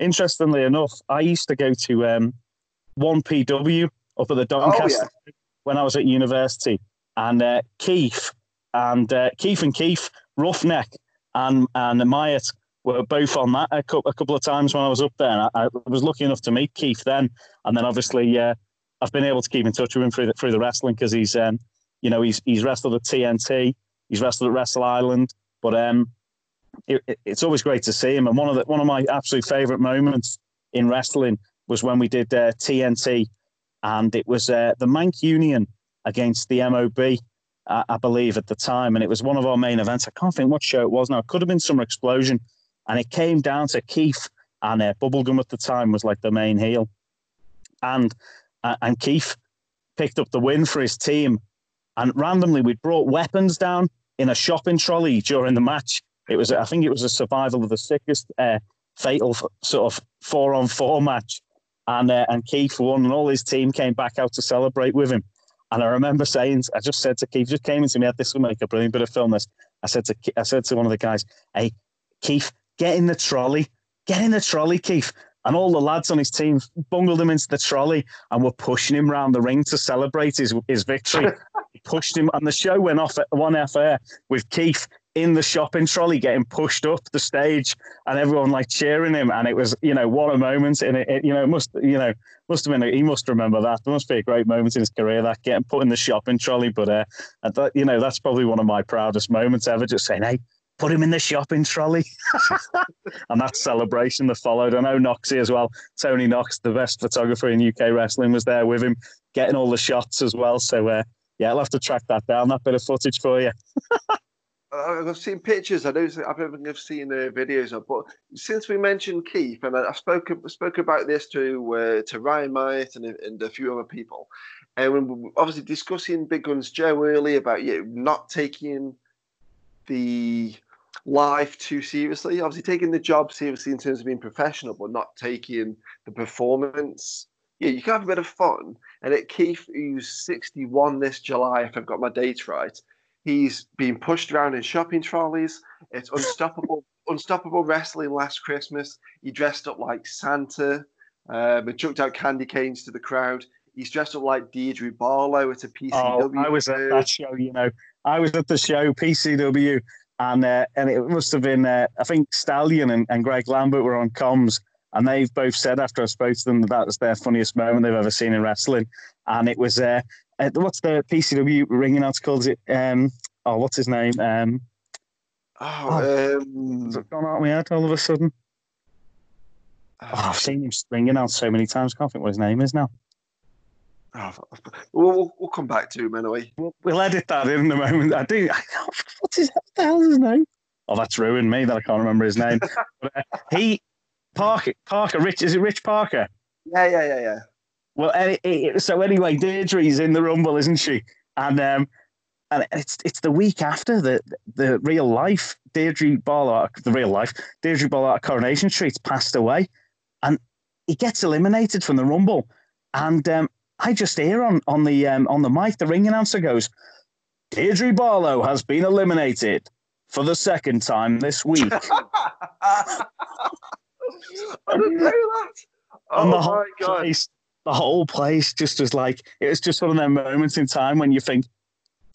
Interestingly enough, I used to go to 1PW up at the Doncaster when I was at university, and Keith and Roughneck and Myers were both on that a couple of times when I was up there. And I was lucky enough to meet Keith then, and then obviously I've been able to keep in touch with him through the wrestling, because he's you know, he's wrestled at TNT. He's wrestled at Wrestle Ireland, but it's always great to see him. And one of my absolute favourite moments in wrestling was when we did TNT, and it was the Manc Union against the MOB, I believe, at the time. And it was one of our main events. I can't think what show it was now. It could have been Summer Explosion. And it came down to Keith, and Bubblegum at the time was like the main heel. And Keith picked up the win for his team. And randomly, we'd brought weapons down in a shopping trolley during the match. I think it was a survival of the sickest, fatal sort of 4-on-4 match. And Keith won, and all his team came back out to celebrate with him. And I remember saying, I just said to Keith, just came into me, this will make a brilliant bit of film. This, I said to one of the guys, hey, Keith, get in the trolley, Keith. And all the lads on his team bungled him into the trolley and were pushing him round the ring to celebrate his victory. Pushed him, and the show went off at 1FR with Keith in the shopping trolley getting pushed up the stage, and everyone like cheering him. And it was, you know, what a moment! And he must remember that. There must be a great moment in his career, that getting put in the shopping trolley. But I thought, you know, that's probably one of my proudest moments ever. Just saying, hey, put him in the shopping trolley. And that celebration that followed. I know Noxie as well. Tony Knox, the best photographer in UK wrestling, was there with him, getting all the shots as well. So, yeah, I'll have to track that down, that bit of footage for you. I've seen pictures. I don't think I've seen videos of, but since we mentioned Keith, and I spoke about this to Ryan Myatt and a few other people, and we were obviously discussing Big Guns Joe earlier about not taking the life too seriously. Obviously taking the job seriously in terms of being professional, but not taking the performance. Yeah, you can have a bit of fun. And at Keith, who's 61 this July, if I've got my dates right, he's being pushed around in shopping trolleys. It's Unstoppable Wrestling last Christmas. He dressed up like Santa and chucked out candy canes to the crowd. He's dressed up like Deirdre Barlow at a PCW. Oh, I was at that show, you know. I was at the show, PCW, and it must have been, I think Stallion and Greg Lambert were on comms, and they've both said after I spoke to them that that was their funniest moment they've ever seen in wrestling. And it was... what's the PCW ringing out called? Is it? What's his name? Has it gone out of my head all of a sudden? I've seen him ringing out so many times. Can't think what his name is now. We'll come back to him anyway. We'll edit that in a moment. I do. What the hell is his name? Oh, that's ruined me that I can't remember his name. But, Parker. Rich. Is it Rich Parker? Yeah. Well, so anyway, Deirdre's in the Rumble, isn't she? And it's the week after the real life Deirdre Barlow, Deirdre Barlow at Coronation Street's passed away, and he gets eliminated from the Rumble. And I just hear on the mic, the ring announcer goes, "Deirdre Barlow has been eliminated for the second time this week." I didn't know that. Oh my God. The whole place just was like, it was just one of them moments in time when you think,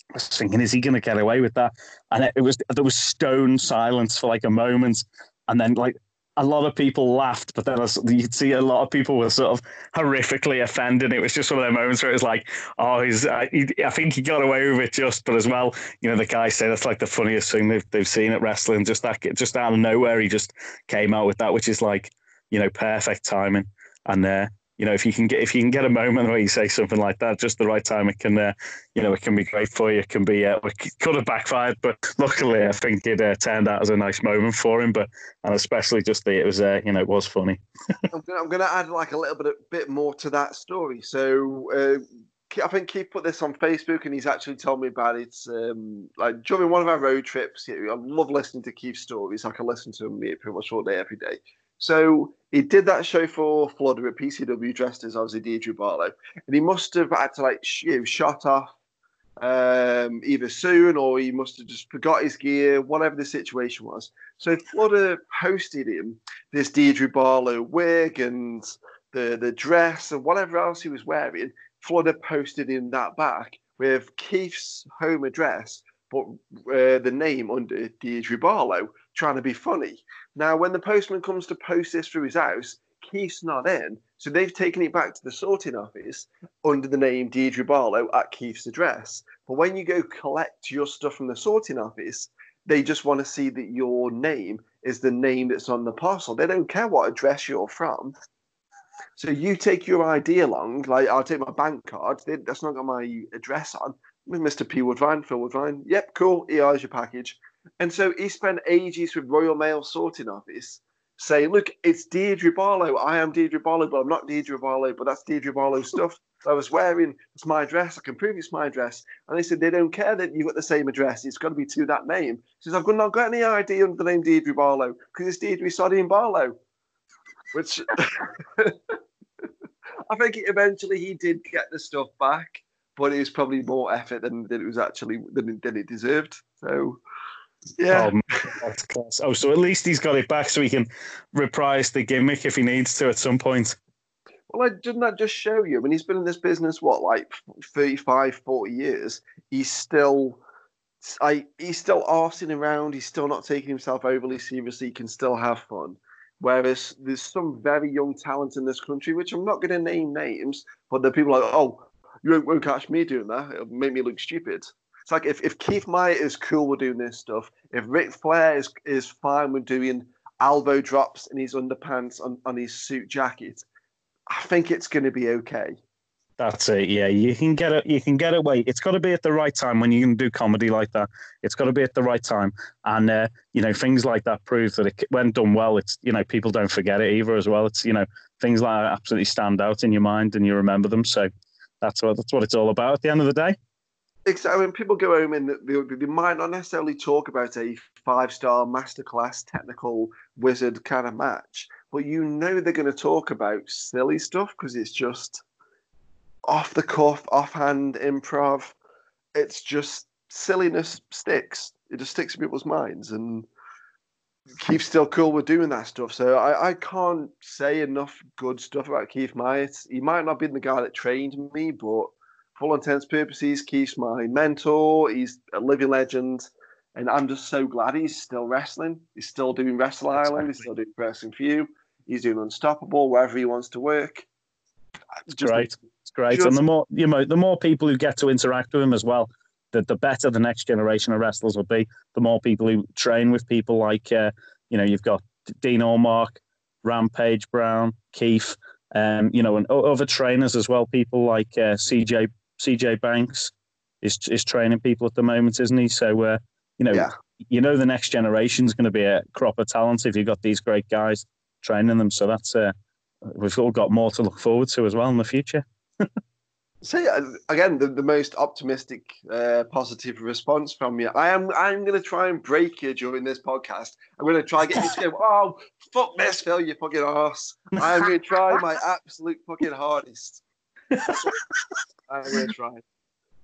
I was thinking, is he going to get away with that? And there was stone silence for like a moment. And then like a lot of people laughed, but then you'd see a lot of people were sort of horrifically offended. It was just one of those moments where it was like, oh, I think he got away with it just, but as well, you know, the guys say that's like the funniest thing they've seen at wrestling. Just out of nowhere, he just came out with that, which is like, you know, perfect timing. And you know, if you can get a moment where you say something like that, just the right time, it can, you know, it can be great for you. It can be, it could have backfired, but luckily, I think it turned out as a nice moment for him. And especially just it was, you know, it was funny. I'm going to add like a little bit more to that story. So I think Keith put this on Facebook, and he's actually told me about it. Like during one of our road trips, I love listening to Keith's stories. I can listen to him pretty much all day, every day. So he did that show for Florida at PCW, dressed as obviously Deirdre Barlow, and he must have had to like shot off either soon, or he must have just forgot his gear, whatever the situation was. So Florida hosted him this Deirdre Barlow wig and the dress and whatever else he was wearing. Florida posted him that back with Keith's home address, but the name under Deirdre Barlow, trying to be funny. Now, when the postman comes to post this through his house, Keith's not in, so they've taken it back to the sorting office under the name Deirdre Barlow at Keith's address. But when you go collect your stuff from the sorting office, they just want to see that your name is the name that's on the parcel. They don't care what address you're from. So you take your ID along, like I'll take my bank card. That's not got my address on. Mr. P. Woodvine, Phil Woodvine. Yep, cool. Here's your package. And so he spent ages with Royal Mail sorting office saying, look, it's Deirdre Barlow. I am Deirdre Barlow, but I'm not Deirdre Barlow, but that's Deirdre Barlow's stuff I was wearing. It's my address. I can prove it's my address. And they said, they don't care that you've got the same address. It's got to be to that name. She says, I've not got any ID under the name Deirdre Barlow because it's Deirdre Sodding Barlow, which I think eventually he did get the stuff back, but it was probably more effort than it was actually, than it deserved. So... yeah. That's class. Oh, so at least he's got it back, so he can reprise the gimmick if he needs to at some point. Well, didn't that just show you? I mean, he's been in this business, what, like 35, 40 years. He's still arsing around. He's still not taking himself overly seriously. He can still have fun. Whereas there's some very young talent in this country, which I'm not going to name names, but the people are like, oh, you won't catch me doing that. It'll make me look stupid. It's like if Keith Meyer is cool with doing this stuff, if Ric Flair is fine with doing elbow drops in his underpants on his suit jacket, I think it's going to be okay. That's it. Yeah, you can get it. You can get away. It's got to be at the right time when you can do comedy like that. It's got to be at the right time, and you know, things like that prove that it, when done well, it's, you know, people don't forget it either as well. It's, you know, things like that absolutely stand out in your mind and you remember them. So that's what it's all about at the end of the day. Exactly. When people go home and they might not necessarily talk about a 5-star masterclass technical wizard kind of match, but you know they're going to talk about silly stuff because it's just off the cuff, offhand improv. It's just silliness sticks. It just sticks in people's minds, and Keith's still cool with doing that stuff. So I can't say enough good stuff about Keith Meyer. He might not be the guy that trained me, but for all intents and purposes, Keith's my mentor. He's a living legend, and I'm just so glad he's still wrestling. He's still doing Wrestle Ireland. He's still doing Wrestling For You. He's doing Unstoppable wherever he wants to work. It's just great. It's great. Just, and the more people who get to interact with him as well, the better the next generation of wrestlers will be. The more people who train with people like, you know, you've got Dean Allmark, Rampage Brown, Keith, you know, and other trainers as well. People like CJ Banks is training people at the moment, isn't he? So, you know, yeah. You know, the next generation is going to be a crop of talent if you've got these great guys training them. So that's we've all got more to look forward to as well in the future. See, again, the most optimistic, positive response from you. I'm going to try and break you during this podcast. I'm going to try and get you to go, oh, fuck this, Phil, you fucking arse. I'm going to try my absolute fucking hardest. I'm going to try.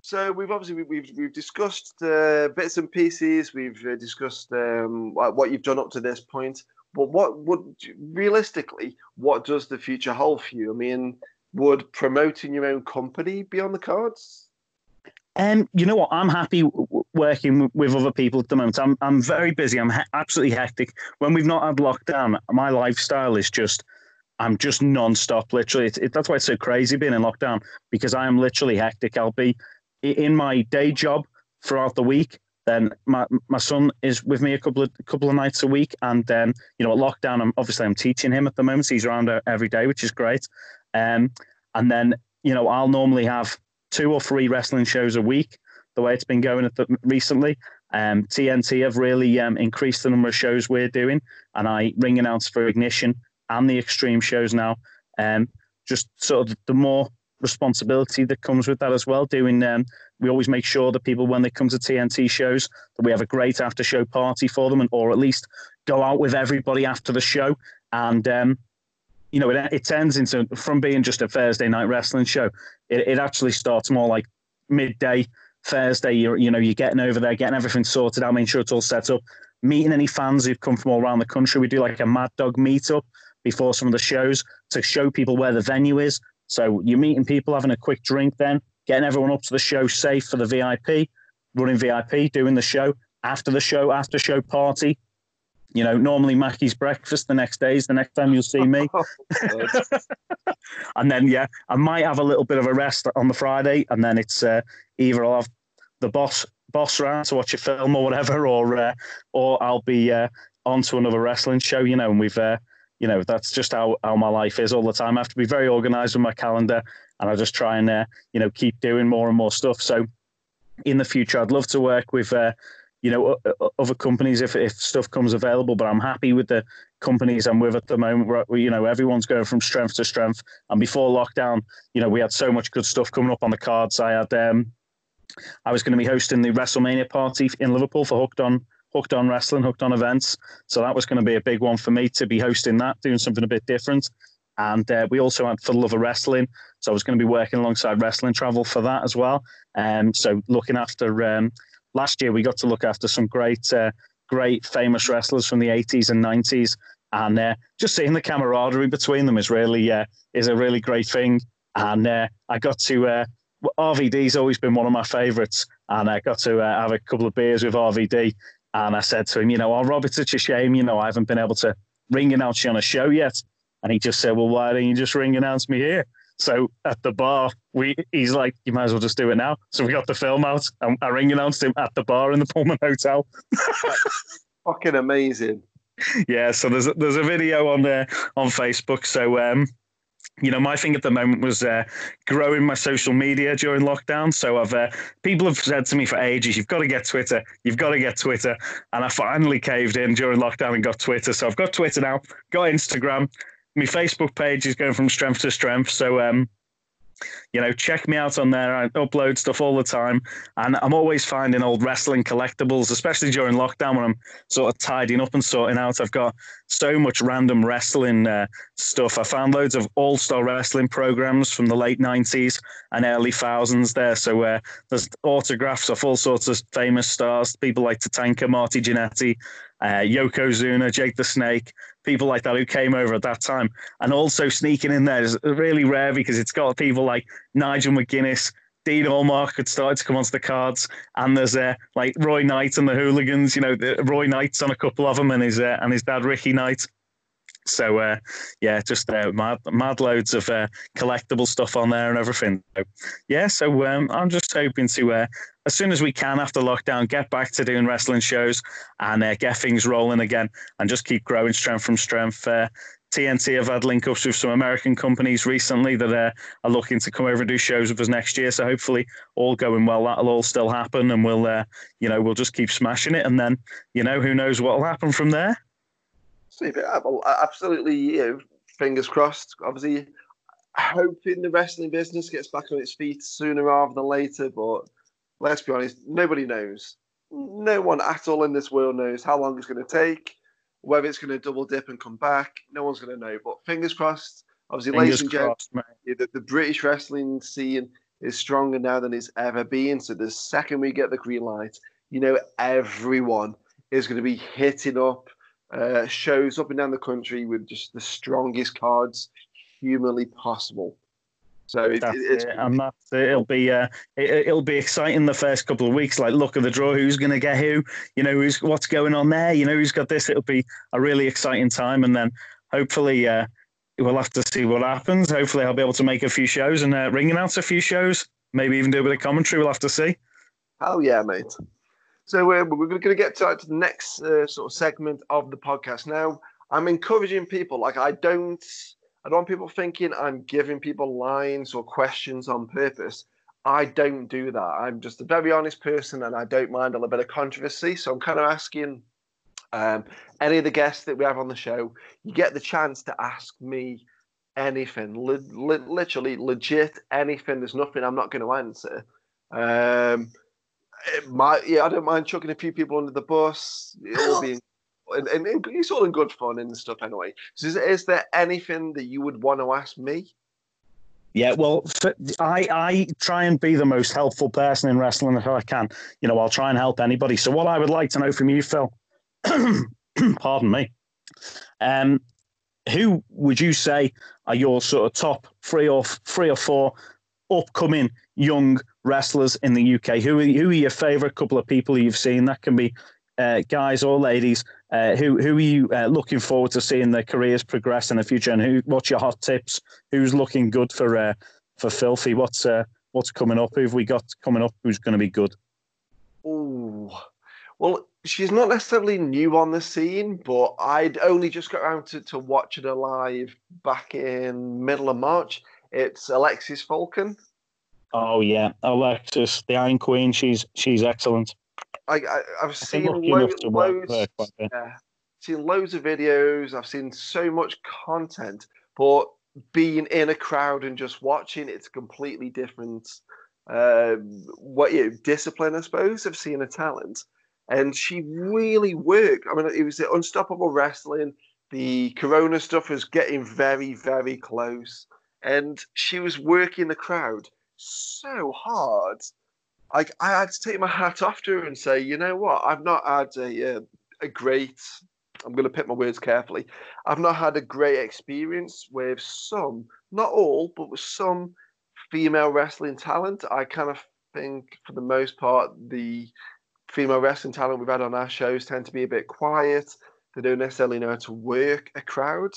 So we've obviously we've discussed bits and pieces. We've discussed what you've done up to this point. But what does the future hold for you? I mean, would promoting your own company be on the cards? You know what? I'm happy working with other people at the moment. I'm very busy. I'm absolutely hectic. When we've not had lockdown, my lifestyle is just, I'm just nonstop. Literally, that's why it's so crazy being in lockdown, because I am literally hectic. I'll be in my day job throughout the week. Then my son is with me a couple of nights a week, and then, you know, at lockdown, I'm teaching him at the moment. So he's around every day, which is great. And then, you know, I'll normally have 2 or 3 wrestling shows a week, the way it's been going recently. TNT have really increased the number of shows we're doing, and I ring announce for Ignition and the Extreme shows now. Just sort of the more responsibility that comes with that as well. We always make sure that people, when they come to TNT shows, that we have a great after-show party for them, or at least go out with everybody after the show. And, you know, it turns into, from being just a Thursday night wrestling show, it actually starts more like midday Thursday. You're getting over there, getting everything sorted out, making sure it's all set up, meeting any fans who've come from all around the country. We do like a Mad Dog meetup before some of the shows to show people where the venue is. So you're meeting people, having a quick drink then, getting everyone up to the show safe for the VIP, running VIP, doing the show, after-show party. You know, normally Mackie's breakfast the next day is the next time you'll see me. And then, yeah, I might have a little bit of a rest on the Friday, and then it's either I'll have the boss round to watch a film or whatever, or I'll be on to another wrestling show, you know, and we've... you know, that's just how my life is all the time. I have to be very organised with my calendar, and I just try and, you know, keep doing more and more stuff. So in the future, I'd love to work with, you know, other companies if stuff comes available, but I'm happy with the companies I'm with at the moment. You know, everyone's going from strength to strength. And before lockdown, you know, we had so much good stuff coming up on the cards. I had, I was going to be hosting the WrestleMania party in Liverpool for Hooked on Wrestling, Hooked on Events. So that was going to be a big one for me to be hosting that, doing something a bit different. And we also had For the Love of Wrestling. So I was going to be working alongside Wrestling Travel for that as well. So looking after, last year we got to look after some great famous wrestlers from the 80s and 90s. And just seeing the camaraderie between them is really, is a really great thing. And I got to, RVD's always been one of my favourites. And I got to have a couple of beers with RVD. And I said to him, you know, oh, Rob, it's such a shame, you know, I haven't been able to ring announce you on a show yet. And he just said, well, why don't you just ring announce me here? So at the bar, he's like, you might as well just do it now. So we got the film out, and I ring announced him at the bar in the Pullman Hotel. Fucking amazing. Yeah, so there's a video on there on Facebook. So you know, my thing at the moment was growing my social media during lockdown. So people have said to me for ages, you've got to get Twitter. You've got to get Twitter. And I finally caved in during lockdown and got Twitter. So I've got Twitter now, got Instagram. My Facebook page is going from strength to strength. So, you know, check me out on there. I upload stuff all the time. And I'm always finding old wrestling collectibles, especially during lockdown when I'm sort of tidying up and sorting out. I've got so much random wrestling stuff. I found loads of all-star wrestling programs from the late 90s and early 2000s there. So there's autographs of all sorts of famous stars, people like Tatanka, Marty Jannetty, Yokozuna, Jake the Snake, people like that who came over at that time. And also sneaking in there is really rare because it's got people like Nigel McGuinness, Dean Allmark had started to come onto the cards, and there's like Roy Knight and the Hooligans. You know, Roy Knight's on a couple of them, and his dad Ricky Knight. So yeah, just mad loads of collectible stuff on there and everything. So, yeah, so I'm just hoping to as soon as we can after lockdown get back to doing wrestling shows and get things rolling again and just keep growing strength from strength. TNT have had link ups with some American companies recently that are looking to come over and do shows with us next year. So hopefully, all going well, that'll all still happen, and we'll we'll just keep smashing it, and then who knows what'll happen from there. Absolutely, fingers crossed. Obviously, hoping the wrestling business gets back on its feet sooner rather than later. But let's be honest, nobody knows. No one at all in this world knows how long it's going to take, whether it's going to double dip and come back. No one's going to know. But fingers crossed. Obviously, ladies and gents, the British wrestling scene is stronger now than it's ever been. So the second we get the green light, everyone is going to be hitting up shows up and down the country with just the strongest cards humanly possible. So it'll be exciting the first couple of weeks. Like, look at the draw, who's going to get who, who's what's going on there, who's got this. It'll be a really exciting time, and then hopefully we'll have to see what happens. Hopefully, I'll be able to make a few shows and ring announce a few shows, maybe even do a bit of commentary. We'll have to see. Oh yeah, mate. So we're going to get to the next sort of segment of the podcast. Now, I'm encouraging people. Like, I don't want people thinking I'm giving people lines or questions on purpose. I don't do that. I'm just a very honest person, and I don't mind a little bit of controversy. So I'm kind of asking any of the guests that we have on the show, you get the chance to ask me anything, literally legit anything. There's nothing I'm not going to answer. I don't mind chucking a few people under the bus. It'll be, and it's all in good fun and stuff anyway. So is there anything that you would want to ask me? Yeah, well, I try and be the most helpful person in wrestling if I can. I'll try and help anybody. So what I would like to know from you, Phil, pardon me, who would you say are your sort of top three or four upcoming young wrestlers in the UK? Who are your favourite couple of people you've seen? That can be guys or ladies. Who are you looking forward to seeing their careers progress in the future? And what's your hot tips? Who's looking good for Filthy? What's coming up? Who've we got coming up? Who's going to be good? Oh, well, she's not necessarily new on the scene, but I'd only just got around to watching her live back in middle of March. It's Alexis Falcon. Oh yeah, Alexis, the Iron Queen. She's excellent. I've seen loads of videos. I've seen so much content, but being in a crowd and just watching, it's a completely different discipline, I suppose, of seeing a talent. And she really worked. I mean, it was the Unstoppable Wrestling. The Corona stuff was getting very, very close, and she was working the crowd so hard. Like, I had to take my hat off to her and say, you know what? I've not had a great, I'm going to pick my words carefully. I've not had a great experience with some, not all, but with some female wrestling talent. I kind of think for the most part, the female wrestling talent we've had on our shows tend to be a bit quiet. They don't necessarily know how to work a crowd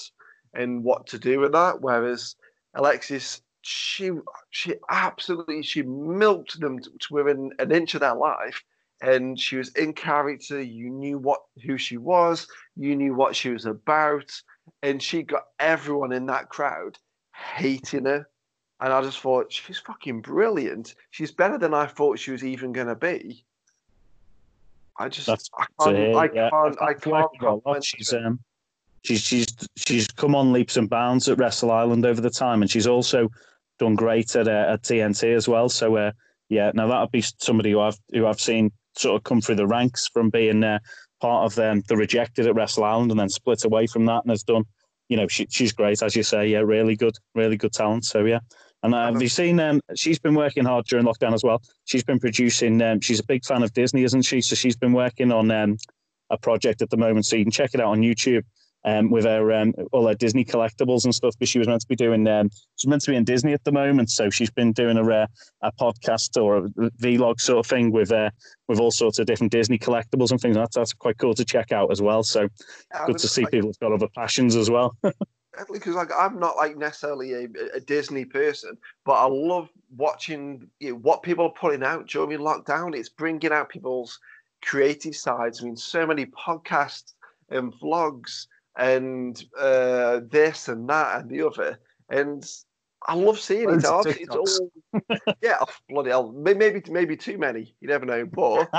and what to do with that. Whereas Alexis she absolutely milked them to within an inch of their life. And she was in character. You knew who she was. You knew what she was about. And she got everyone in that crowd hating her. And I just thought, she's fucking brilliant. She's better than I thought she was even going to be. I just, I can't. She's come on leaps and bounds at Wrestle Ireland over the time, and she's also done great at TNT as well. So yeah, now that'll be somebody who I've seen sort of come through the ranks from being part of the rejected at Wrestle Ireland and then split away from that and has done. You know, she's great, as you say. Yeah, really good talent. So yeah. And have you seen, she's been working hard during lockdown as well. She's been producing, she's a big fan of Disney, isn't she? So she's been working on a project at the moment. So you can check it out on YouTube with her all her Disney collectibles and stuff. Because she was meant to be doing, she's meant to be in Disney at the moment. So she's been doing a podcast or a vlog sort of thing with all sorts of different Disney collectibles and things. That's quite cool to check out as well. So good to see people who've got other passions as well. Because I'm not necessarily a Disney person, but I love watching what people are putting out during lockdown. It's bringing out people's creative sides. I mean, so many podcasts and vlogs and this and that and the other. And I love seeing it. It's all, yeah, bloody hell. Maybe too many. You never know. But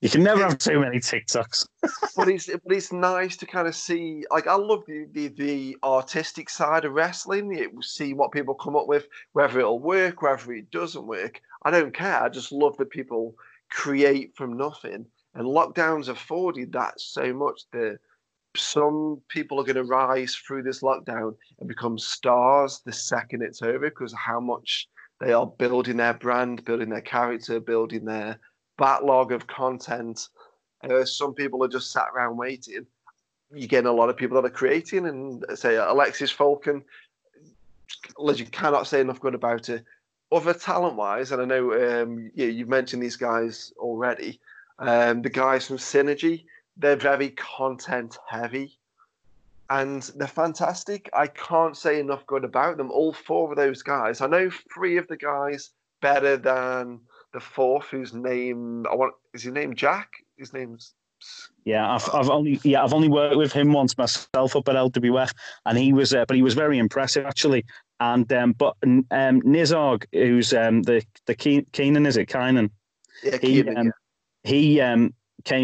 you can never have too many TikToks. but it's nice to kind of see. Like, I love the artistic side of wrestling. See what people come up with, whether it'll work, whether it doesn't work. I don't care. I just love that people create from nothing. And lockdown's afforded that so much that some people are going to rise through this lockdown and become stars the second it's over, because of how much they are building their brand, building their character, building their backlog of content. Some people are just sat around waiting. You're getting a lot of people that are creating, and say Alexis Falcon, you cannot say enough good about her. Other talent-wise, and I know you've mentioned these guys already, the guys from Synergy, they're very content-heavy, and they're fantastic. I can't say enough good about them, all four of those guys. I know three of the guys better than the fourth, whose name is his name Jack? His name's I've only worked with him once myself up at LWF, and he was very impressive actually. And Nizog, who's the Keenan, is it Keenan? Yeah, Keenan. He came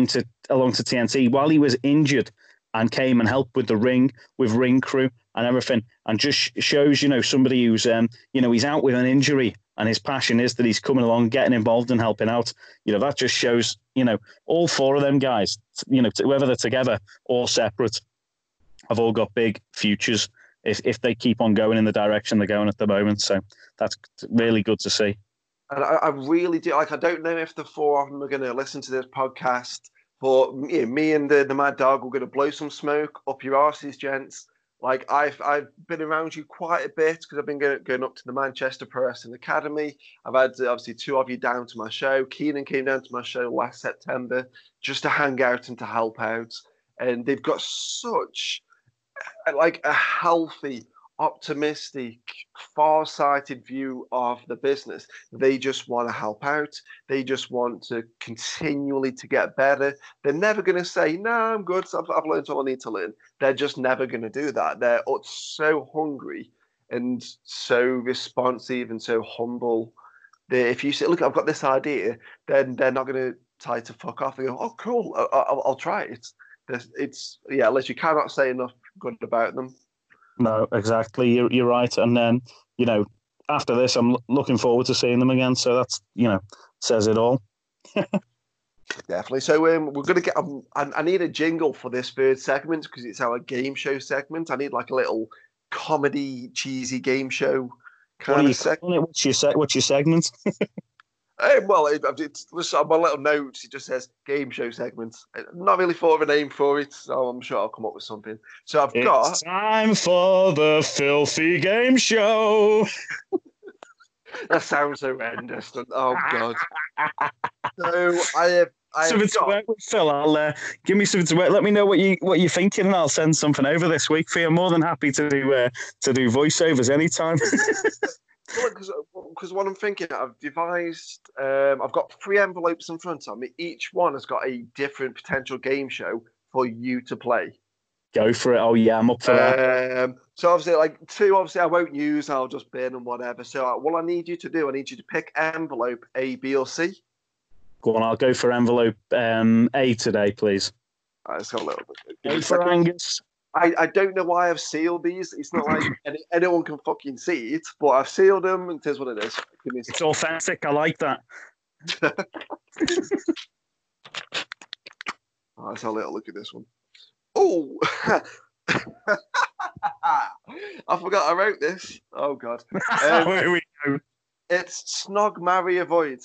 along to TNT while he was injured, and came and helped with the ring, with ring crew and everything, and just shows somebody who's he's out with an injury. And his passion is that he's coming along, getting involved and helping out. That just shows, all four of them guys, whether they're together or separate, have all got big futures if they keep on going in the direction they're going at the moment. So that's really good to see. And I really do. I don't know if the four of them are going to listen to this podcast, but me and the Mad Dog, we're going to blow some smoke up your arses, gents. I've been around you quite a bit, because I've been going up to the Manchester Pro Wrestling Academy. I've had, obviously, two of you down to my show. Keenan came down to my show last September just to hang out and to help out. And they've got such, a healthy, optimistic, far-sighted view of the business. They just want to help out. They just want to continually to get better. They're never going to say, no, I'm good. I've learned what I need to learn. They're just never going to do that. They're so hungry and so responsive and so humble. If you say, look, I've got this idea, then they're not going to try to fuck off. They go, oh, cool. I'll try it. You cannot say enough good about them. No, exactly. You're right. And then, after this, I'm looking forward to seeing them again. So that's, says it all. Definitely. So we're going to get, I need a jingle for this third segment, because it's our game show segment. I need a little comedy, cheesy game show kind of segment. What's your segment? It's on my little notes. It just says game show segments. Not really thought of a name for it, so I'm sure I'll come up with something. So it's time for the filthy game show. That sounds horrendous. Oh God. So I have something to work with, Phil. I'll give me something to work. Let me know what you're thinking, and I'll send something over this week for you. I'm more than happy to do voiceovers anytime. Because what I'm thinking, I've devised, I've got 3 envelopes in front of me. Each one has got a different potential game show for you to play. Go for it. Oh, yeah, I'm up for that. So, obviously, like 2, obviously, I won't use. I'll just bin and whatever. So, what I need you to do, I need you to pick envelope A, B, or C. Go on, I'll go for envelope A today, please. All right, let's go a little bit. Go for Angus. I don't know why I've sealed these. It's not like anyone can fucking see it, but I've sealed them, and it is what it is. It's authentic. I like that. All right, let's have a little look at this one. Oh, I forgot I wrote this. Oh, God. Where we go? It's Snog, Marry, Avoid.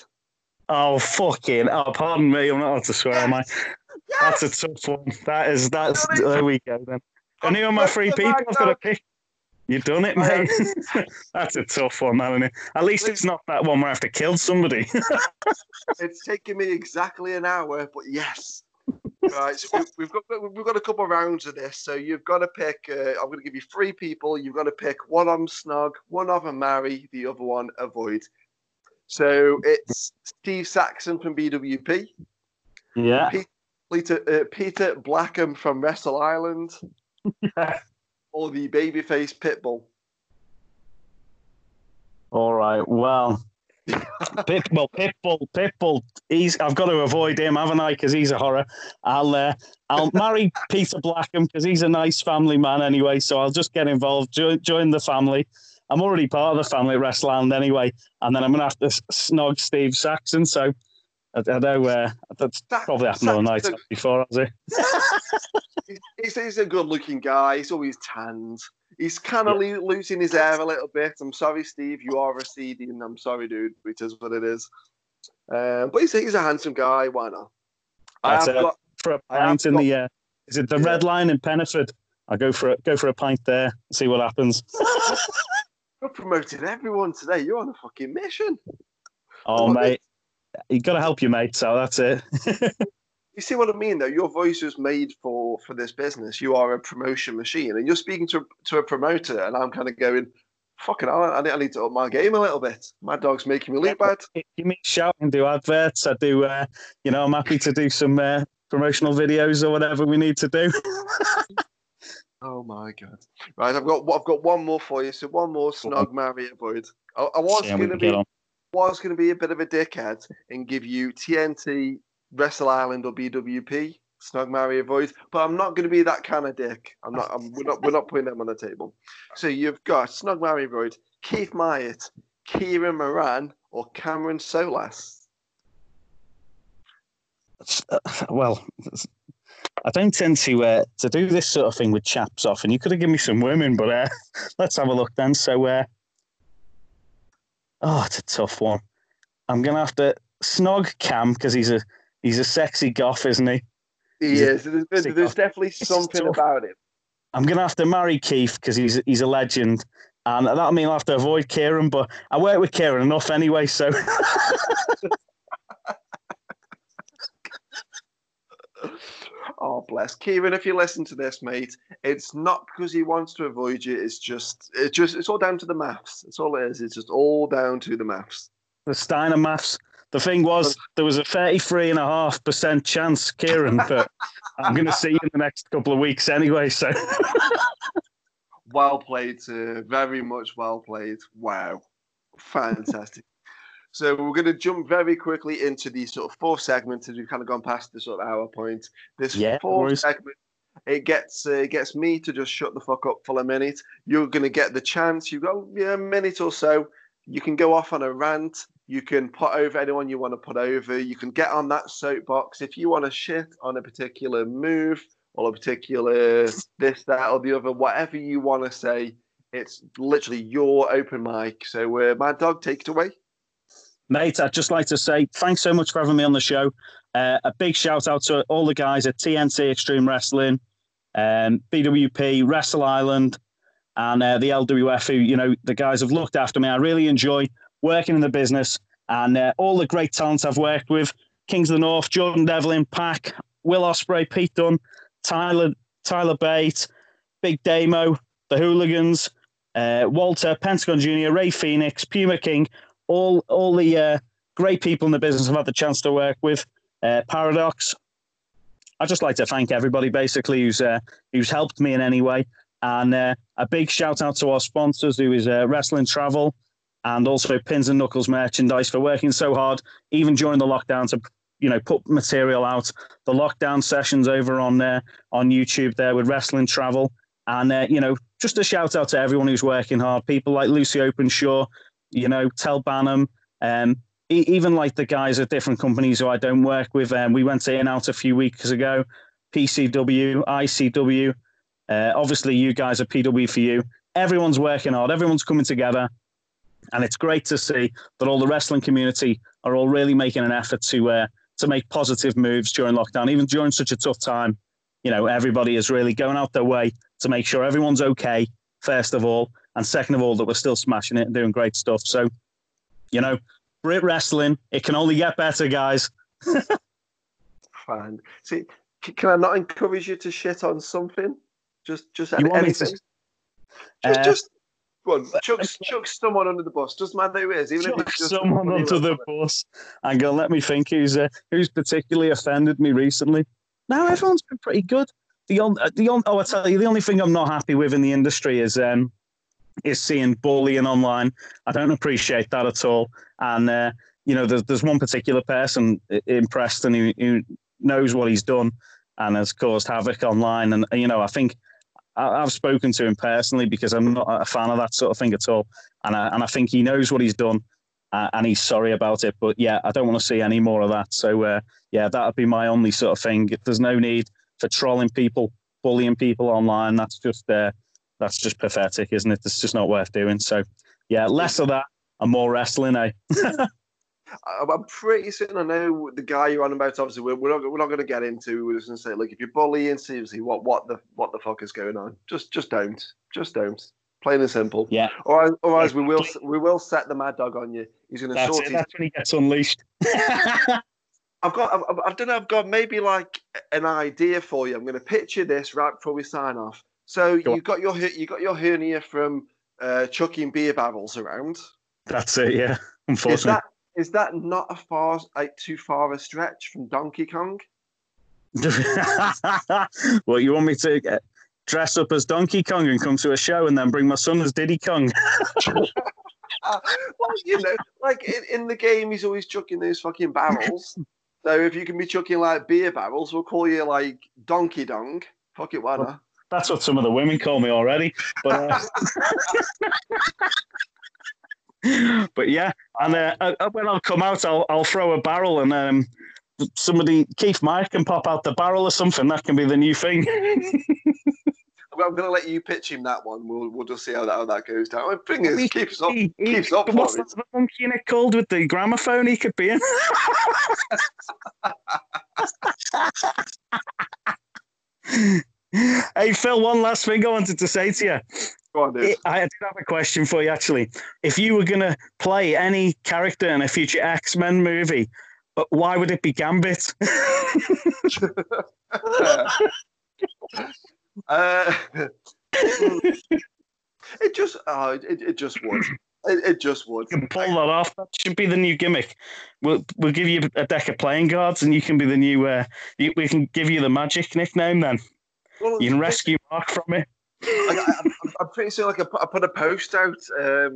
Oh, fucking. Oh, pardon me. I'm not allowed to swear, am I? Yes! That's a tough one. That's, there we go, then. I knew on my free people I've got to pick. You've done it, mate. That's a tough one, isn't it? At least it's not that one where I have to kill somebody. It's taken me exactly an hour, but yes. Right, so we've got a couple of rounds of this. So you've got to pick. I'm going to give you 3 people. You've got to pick one of them snog, one of them marry, the other one avoid. So it's Steve Saxon from BWP. Yeah. Peter Blackham from Wrestle Ireland. Yeah. Or the babyface Pitbull. All right. Well. Pitbull. I've got to avoid him, haven't I? Because he's a horror. I'll marry Peter Blackham because he's a nice family man anyway. So I'll just get involved, join the family. I'm already part of the family at Wrestle Ireland anyway. And then I'm going to have to snog Steve Saxon. So I know that's probably happened all night before, has it? He's a good-looking guy. He's always tanned. He's kind of losing his hair a little bit. I'm sorry, Steve. You are receding. I'm sorry, dude. Which is what it is. But he's a handsome guy. Why not? That's it. For a pint in the is it the Red Line in Penaford? I go for a pint there. See what happens. You're promoting everyone today. You're on a fucking mission. Oh, mate, you got to help your mate. So that's it. You see what I mean, though? Your voice was made for this business. You are a promotion machine, and you're speaking to a promoter, and I'm kind of going, fucking hell, I need to up my game a little bit. My dog's making me look bad. You mean shout and do adverts. I do, I'm happy to do some promotional videos or whatever we need to do. Oh, my God. Right, I've got one more for you, so one more snog, marry, avoid. I was going to be a bit of a dickhead and give you TNT... Wrestle Ireland or BWP, snog, marry, avoid. But I'm not going to be that kind of dick. We're not putting them on the table. So you've got snog, marry, avoid, Keith Myatt, Kieran Moran, or Cameron Solas. Well, I don't tend to do this sort of thing with chaps often. You could have given me some women, but let's have a look then. So, it's a tough one. I'm going to have to snog Cam because he's a sexy goth, isn't he? He is. There's definitely something about him. I'm going to have to marry Keith because he's a legend. And that'll mean I'll have to avoid Kieran, but I work with Kieran enough anyway, so... Oh, bless. Kieran, if you listen to this, mate, it's not because he wants to avoid you. It's just it's all down to the maths. It's all it is. It's just all down to the maths. The Steiner maths. The thing was, there was a 33.5% chance, Kieran, but I'm going to see you in the next couple of weeks anyway. So, well played, sir. Very much well played. Wow. Fantastic. So we're going to jump very quickly into the sort of 4th segment as we've kind of gone past the sort of hour point. This 4th segment, it gets me to just shut the fuck up for a minute. You're going to get the chance. You've got a minute or so. You can go off on a rant. You can put over anyone you want to put over. You can get on that soapbox. If you want to shit on a particular move or a particular this, that, or the other, whatever you want to say, it's literally your open mic. So, Mad Dog, take it away. Mate, I'd just like to say thanks so much for having me on the show. A big shout out to all the guys at TNT Extreme Wrestling, BWP, Wrestle Ireland, and the LWF, who, you know, the guys have looked after me. I really enjoy working in the business, and all the great talent I've worked with, Kings of the North, Jordan Devlin, Pack, Will Ospreay, Pete Dunne, Tyler Bate, Big Damo, The Hooligans, Walter, Pentagon Jr., Ray Phoenix, Puma King, all the great people in the business have had the chance to work with. Paradox. I'd just like to thank everybody basically who's helped me in any way. And a big shout out to our sponsors, who is Wrestling Travel, and also Pins and Knuckles Merchandise, for working so hard, even during the lockdown, to put material out. The lockdown sessions over on YouTube there with Wrestling Travel, and just a shout out to everyone who's working hard. People like Lucy Openshaw, Tal Bannum, even like the guys at different companies who I don't work with. We went in and out a few weeks ago, PCW, ICW. Obviously, you guys at PW4U. Everyone's working hard. Everyone's coming together. And it's great to see that all the wrestling community are all really making an effort to make positive moves during lockdown. Even during such a tough time, everybody is really going out their way to make sure everyone's okay, first of all. And second of all, that we're still smashing it and doing great stuff. So, Brit wrestling, it can only get better, guys. Fine. See, can I not encourage you to shit on something? Just anything. Chuck someone under the bus. Doesn't matter who it is. Even chuck if just someone under the bus. And go, let me think who's particularly offended me recently. No, everyone's been pretty good. I tell you, the only thing I'm not happy with in the industry is seeing bullying online. I don't appreciate that at all. And there's one particular person in Preston who knows what he's done and has caused havoc online. And I think I've spoken to him personally, because I'm not a fan of that sort of thing at all. And I think he knows what he's done, and he's sorry about it. But yeah, I don't want to see any more of that. So that would be my only sort of thing. If there's no need for trolling people, bullying people online, that's just pathetic, isn't it? It's just not worth doing. So yeah, less of that and more wrestling, eh? I'm pretty certain I know the guy you're on about. Obviously, we're not going to get into. We're just going to say, look, if you're bullying, seriously, what the fuck is going on? Just don't. Plain and simple. Yeah. Or as we will set the mad dog on you. He's going to sort it. That's when he gets unleashed. I don't know. I've got maybe like an idea for you. I'm going to picture this right before we sign off. So you got your hernia from chucking beer barrels around. That's it. Yeah. Unfortunately. Is that not too far a stretch from Donkey Kong? Well, you want me to dress up as Donkey Kong and come to a show and then bring my son as Diddy Kong? Well, like in the game, he's always chucking those fucking barrels. So if you can be chucking like beer barrels, we'll call you like Donkey Dong. Fuck it, why not? That's what some of the women call me already. But... But yeah, and when I'll come out, I'll throw a barrel, and somebody, Keith Mike, can pop out the barrel or something. That can be the new thing. Well, I'm going to let you pitch him that one. We'll just see how that goes down. The thing is, keeps up. What's that monkey in it called with the gramophone? He could be in. Hey Phil, one last thing I wanted to say to you. I did have a question for you, actually. If you were going to play any character in a future X-Men movie, why would it be Gambit? It just would. You can pull that off. That should be the new gimmick. We'll give you a deck of playing cards, and you can be the new. We can give you the Magic nickname then. Well, you can rescue Mark from it. I'm pretty sure. Like I put a post out. I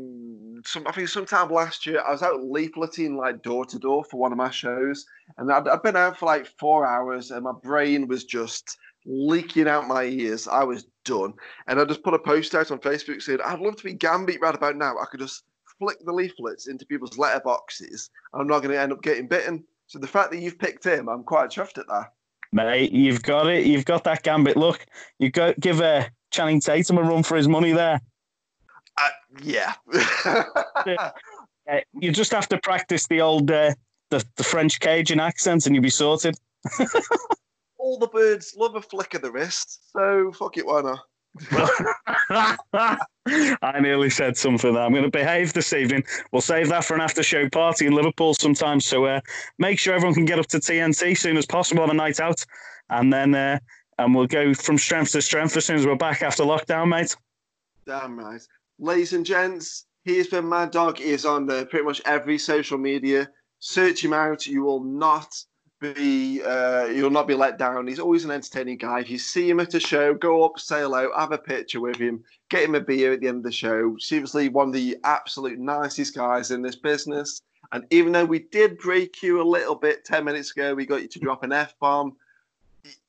think sometime last year, I was out leafleting like door to door for one of my shows, and I'd been out for like 4 hours, and my brain was just leaking out my ears. I was done, and I just put a post out on Facebook saying, "I'd love to be Gambit right about now. I could just flick the leaflets into people's letterboxes, and I'm not going to end up getting bitten." So the fact that you've picked him, I'm quite chuffed at that. Mate, you've got it. You've got that Gambit look. You go give a. Channing Tatum a run for his money there. Yeah. You just have to practice the old the French Cajun accent, and you'll be sorted. All the birds love a flick of the wrist, so fuck it, why not? I nearly said something that I'm going to behave this evening. We'll save that for an after-show party in Liverpool sometime. So make sure everyone can get up to TNT as soon as possible on a night out, and then and we'll go from strength to strength as soon as we're back after lockdown, mate. Damn right, ladies and gents. He's been Mad Dog. He is on pretty much every social media. Search him out. You will not be you'll not be let down. He's always an entertaining guy. If you see him at a show, go up, say hello, have a picture with him, get him a beer at the end of the show. Seriously, one of the absolute nicest guys in this business. And even though we did break you a little bit 10 minutes ago, we got you to drop an F-bomb.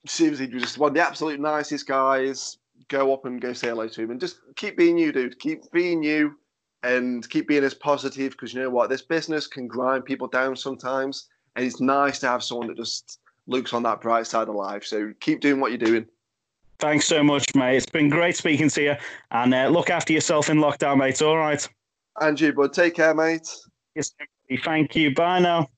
Seriously, you're just one of the absolute nicest guys. Go up and go say hello to him. And just keep being you, dude. Keep being you. And keep being as positive, because you know what? This business can grind people down sometimes. And it's nice to have someone that just looks on that bright side of life. So keep doing what you're doing. Thanks so much, mate. It's been great speaking to you. And look after yourself in lockdown, mate. All right. And you, bud. Take care, mate. Yes, thank you. Bye now.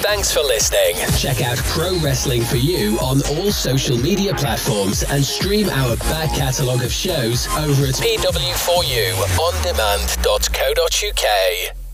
Thanks for listening. Check out Pro Wrestling For You on all social media platforms and stream our back catalogue of shows over at pw4uondemand.co.uk.